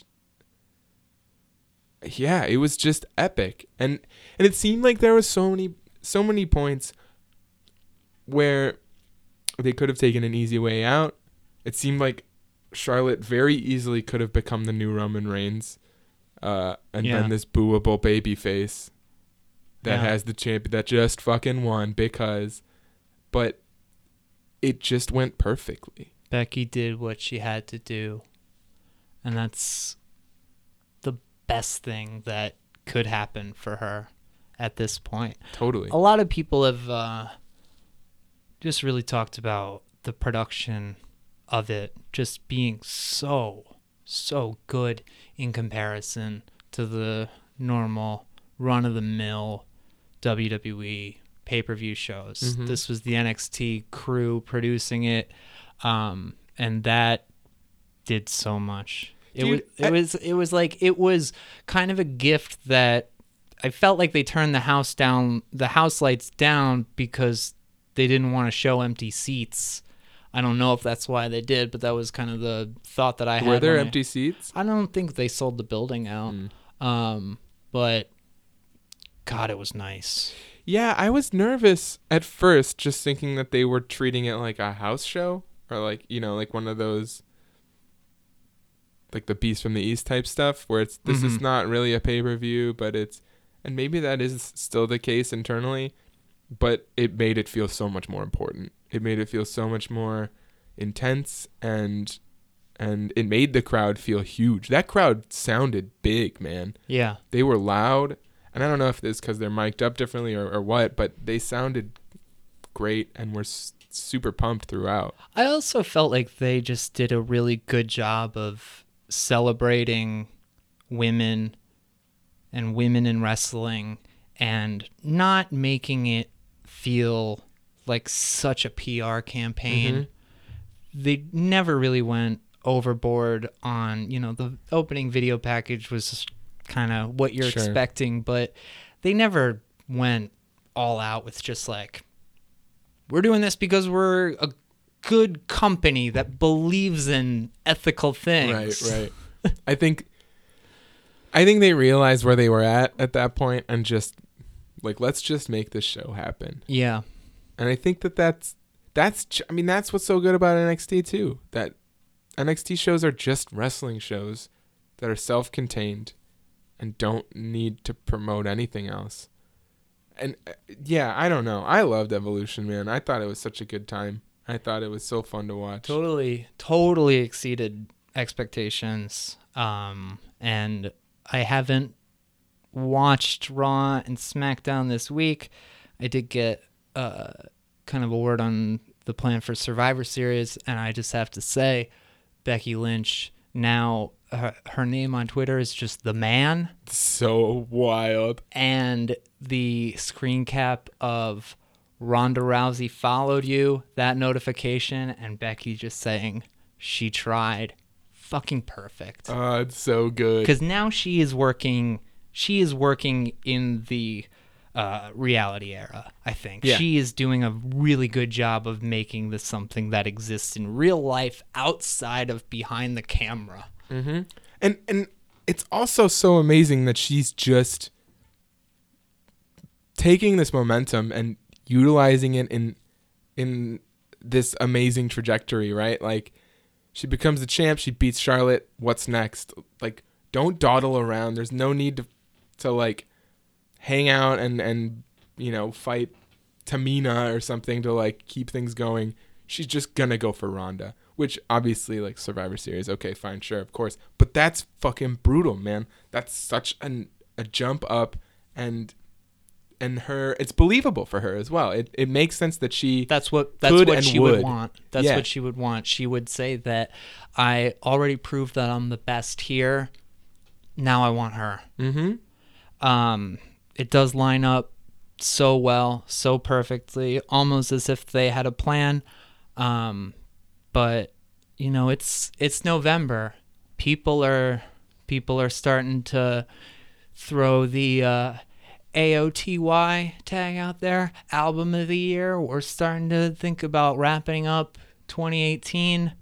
yeah, it was just epic. And, and it seemed like there was so many, so many points where they could have taken an easy way out. It seemed like Charlotte very easily could have become the new Roman Reigns uh, and yeah. been this booable baby face that yeah. has the champion that just fucking won because, but it just went perfectly. Becky did what she had to do, and that's the best thing that could happen for her at this point. Totally. A lot of people have uh, just really talked about the production of it just being so, so good in comparison to the normal run-of-the-mill W W E pay-per-view shows. Mm-hmm. This was the N X T crew producing it, um, and that did so much. Dude, it was, it I, was, it was like it was kind of a gift that I felt like they turned the house down, the house lights down, because they didn't want to show empty seats. I don't know if that's why they did, but that was kind of the thought that I had. Were there empty I, seats? I don't think they sold the building out, mm. um, but God, it was nice. Yeah, I was nervous at first, just thinking that they were treating it like a house show, or like, you know, like one of those, like the Beast from the East type stuff, where it's this mm-hmm. is not really a pay-per-view, but it's, and maybe that is still the case internally, but it made it feel so much more important. It made it feel so much more intense, and and it made the crowd feel huge. That crowd sounded big, man. Yeah. They were loud, and I don't know if it's because they're mic'd up differently or, or what, but they sounded great and were s- super pumped throughout. I also felt like they just did a really good job of celebrating women and women in wrestling and not making it feel like such a P R campaign. Mm-hmm. They never really went overboard on, you know, the opening video package was kind of what you're sure. expecting, but they never went all out with just like, we're doing this because we're a good company that believes in ethical things. Right, right. I think, I think they realized where they were at at that point and just like, let's just make this show happen. Yeah. And I think that that's, that's, I mean, that's what's so good about N X T too, that N X T shows are just wrestling shows that are self-contained and don't need to promote anything else. And uh, yeah, I don't know. I loved Evolution, man. I thought it was such a good time. I thought it was so fun to watch. Totally, totally exceeded expectations. Um, and I haven't watched Raw and SmackDown this week. I did get Uh, kind of a word on the plan for Survivor Series, and I just have to say, Becky Lynch, now her, her name on Twitter is just The Man. So wild. And the screen cap of Ronda Rousey followed you, that notification, and Becky just saying she tried. Fucking perfect. Oh, uh, it's so good. Because now she is working, she is working in the Uh, reality era, I think. Yeah. She is doing a really good job of making this something that exists in real life outside of behind the camera. Mm-hmm. And and it's also so amazing that she's just taking this momentum and utilizing it in in this amazing trajectory, right? Like, she becomes the champ, she beats Charlotte, what's next? Like, don't dawdle around. There's no need to, to like, hang out and, and, you know, fight Tamina or something to, like, keep things going. She's just gonna go for Ronda, which obviously, like, Survivor Series, okay, fine, sure, of course. But that's fucking brutal, man. That's such an, a jump up, and and her, it's believable for her as well. It it makes sense that she that's what that's could what and she would. would want. That's yeah. what she would want. She would say that I already proved that I'm the best here. Now I want her. Mm-hmm. Um... It does line up so well, so perfectly, almost as if they had a plan. Um, but you know, it's it's November. People are people are starting to throw the uh, A O T Y tag out there. Album of the year. We're starting to think about wrapping up twenty eighteen.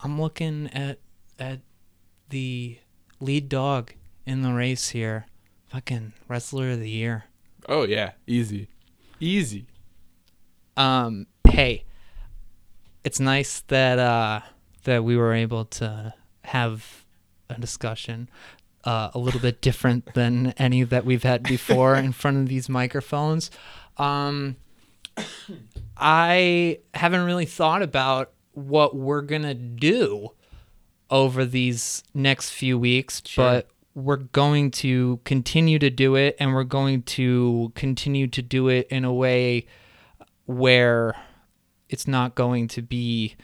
I'm looking at at the lead dog in the race here. Fucking wrestler of the year. Oh yeah, easy, easy. Um, hey, it's nice that uh that we were able to have a discussion. uh, a little bit different than any that we've had before in front of these microphones. Um, I haven't really thought about what we're going to do over these next few weeks, sure. but we're going to continue to do it, and we're going to continue to do it in a way where it's not going to be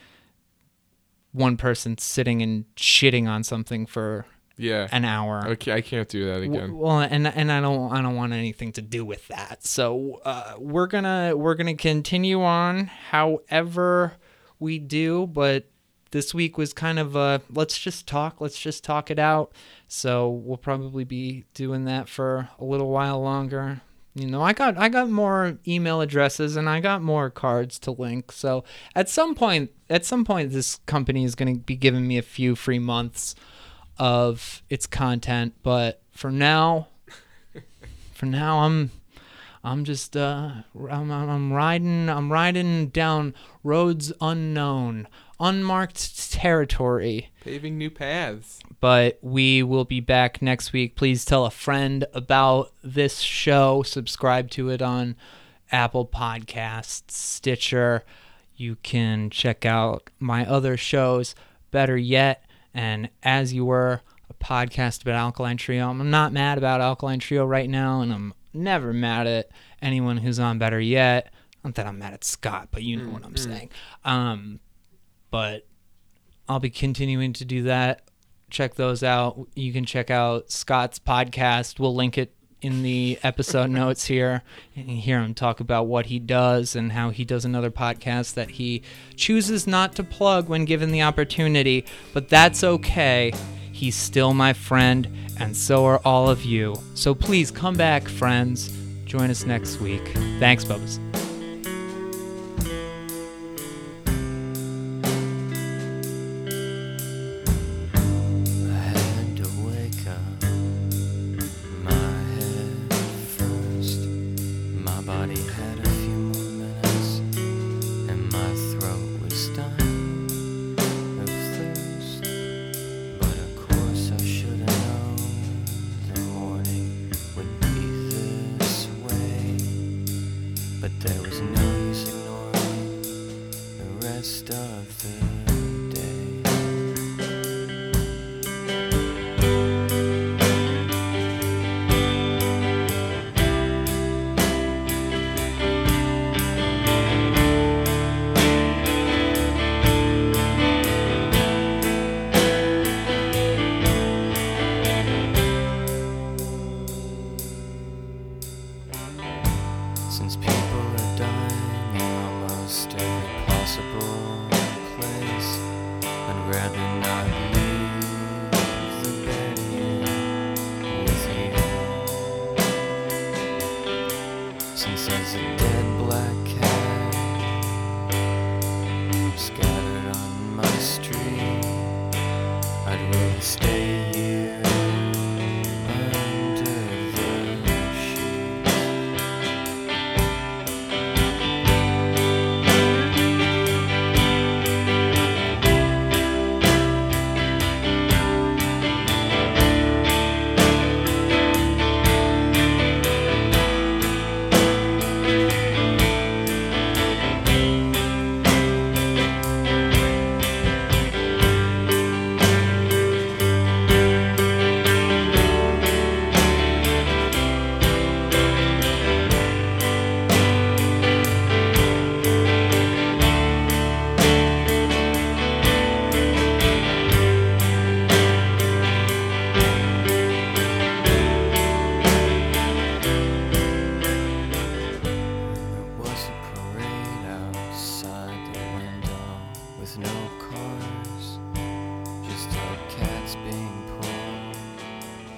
one person sitting and shitting on something for yeah. an hour. Okay, I can't do that again. Well, and and I don't I don't want anything to do with that. So uh, we're gonna we're gonna continue on, however we do. But this week was kind of a let's just talk, let's just talk it out. So we'll probably be doing that for a little while longer. You know, I got I got more email addresses and I got more cards to link. So at some point, at some point, this company is going to be giving me a few free months of its content. But for now, for now, I'm I'm just uh, I'm, I'm riding I'm riding down roads unknown, unmarked territory, paving new paths. But we will be back next week. Please tell a friend about this show. Subscribe to it on Apple Podcasts, Stitcher. You can check out my other shows, Better Yet, and As You Were, a podcast about Alkaline Trio. I'm not mad about Alkaline Trio right now, and I'm never mad at anyone who's on Better Yet. Not that I'm mad at Scott, but you know mm, what I'm mm. saying. Um, but I'll be continuing to do that. Check those out. You can check out Scott's podcast. We'll link it in the episode notes here. And you hear him talk about what he does and how he does another podcast that he chooses not to plug when given the opportunity. But that's okay. He's still my friend, and so are all of you. So please come back, friends. Join us next week. Thanks, Bubba's.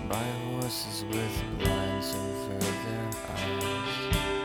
By horses with blinds over their eyes.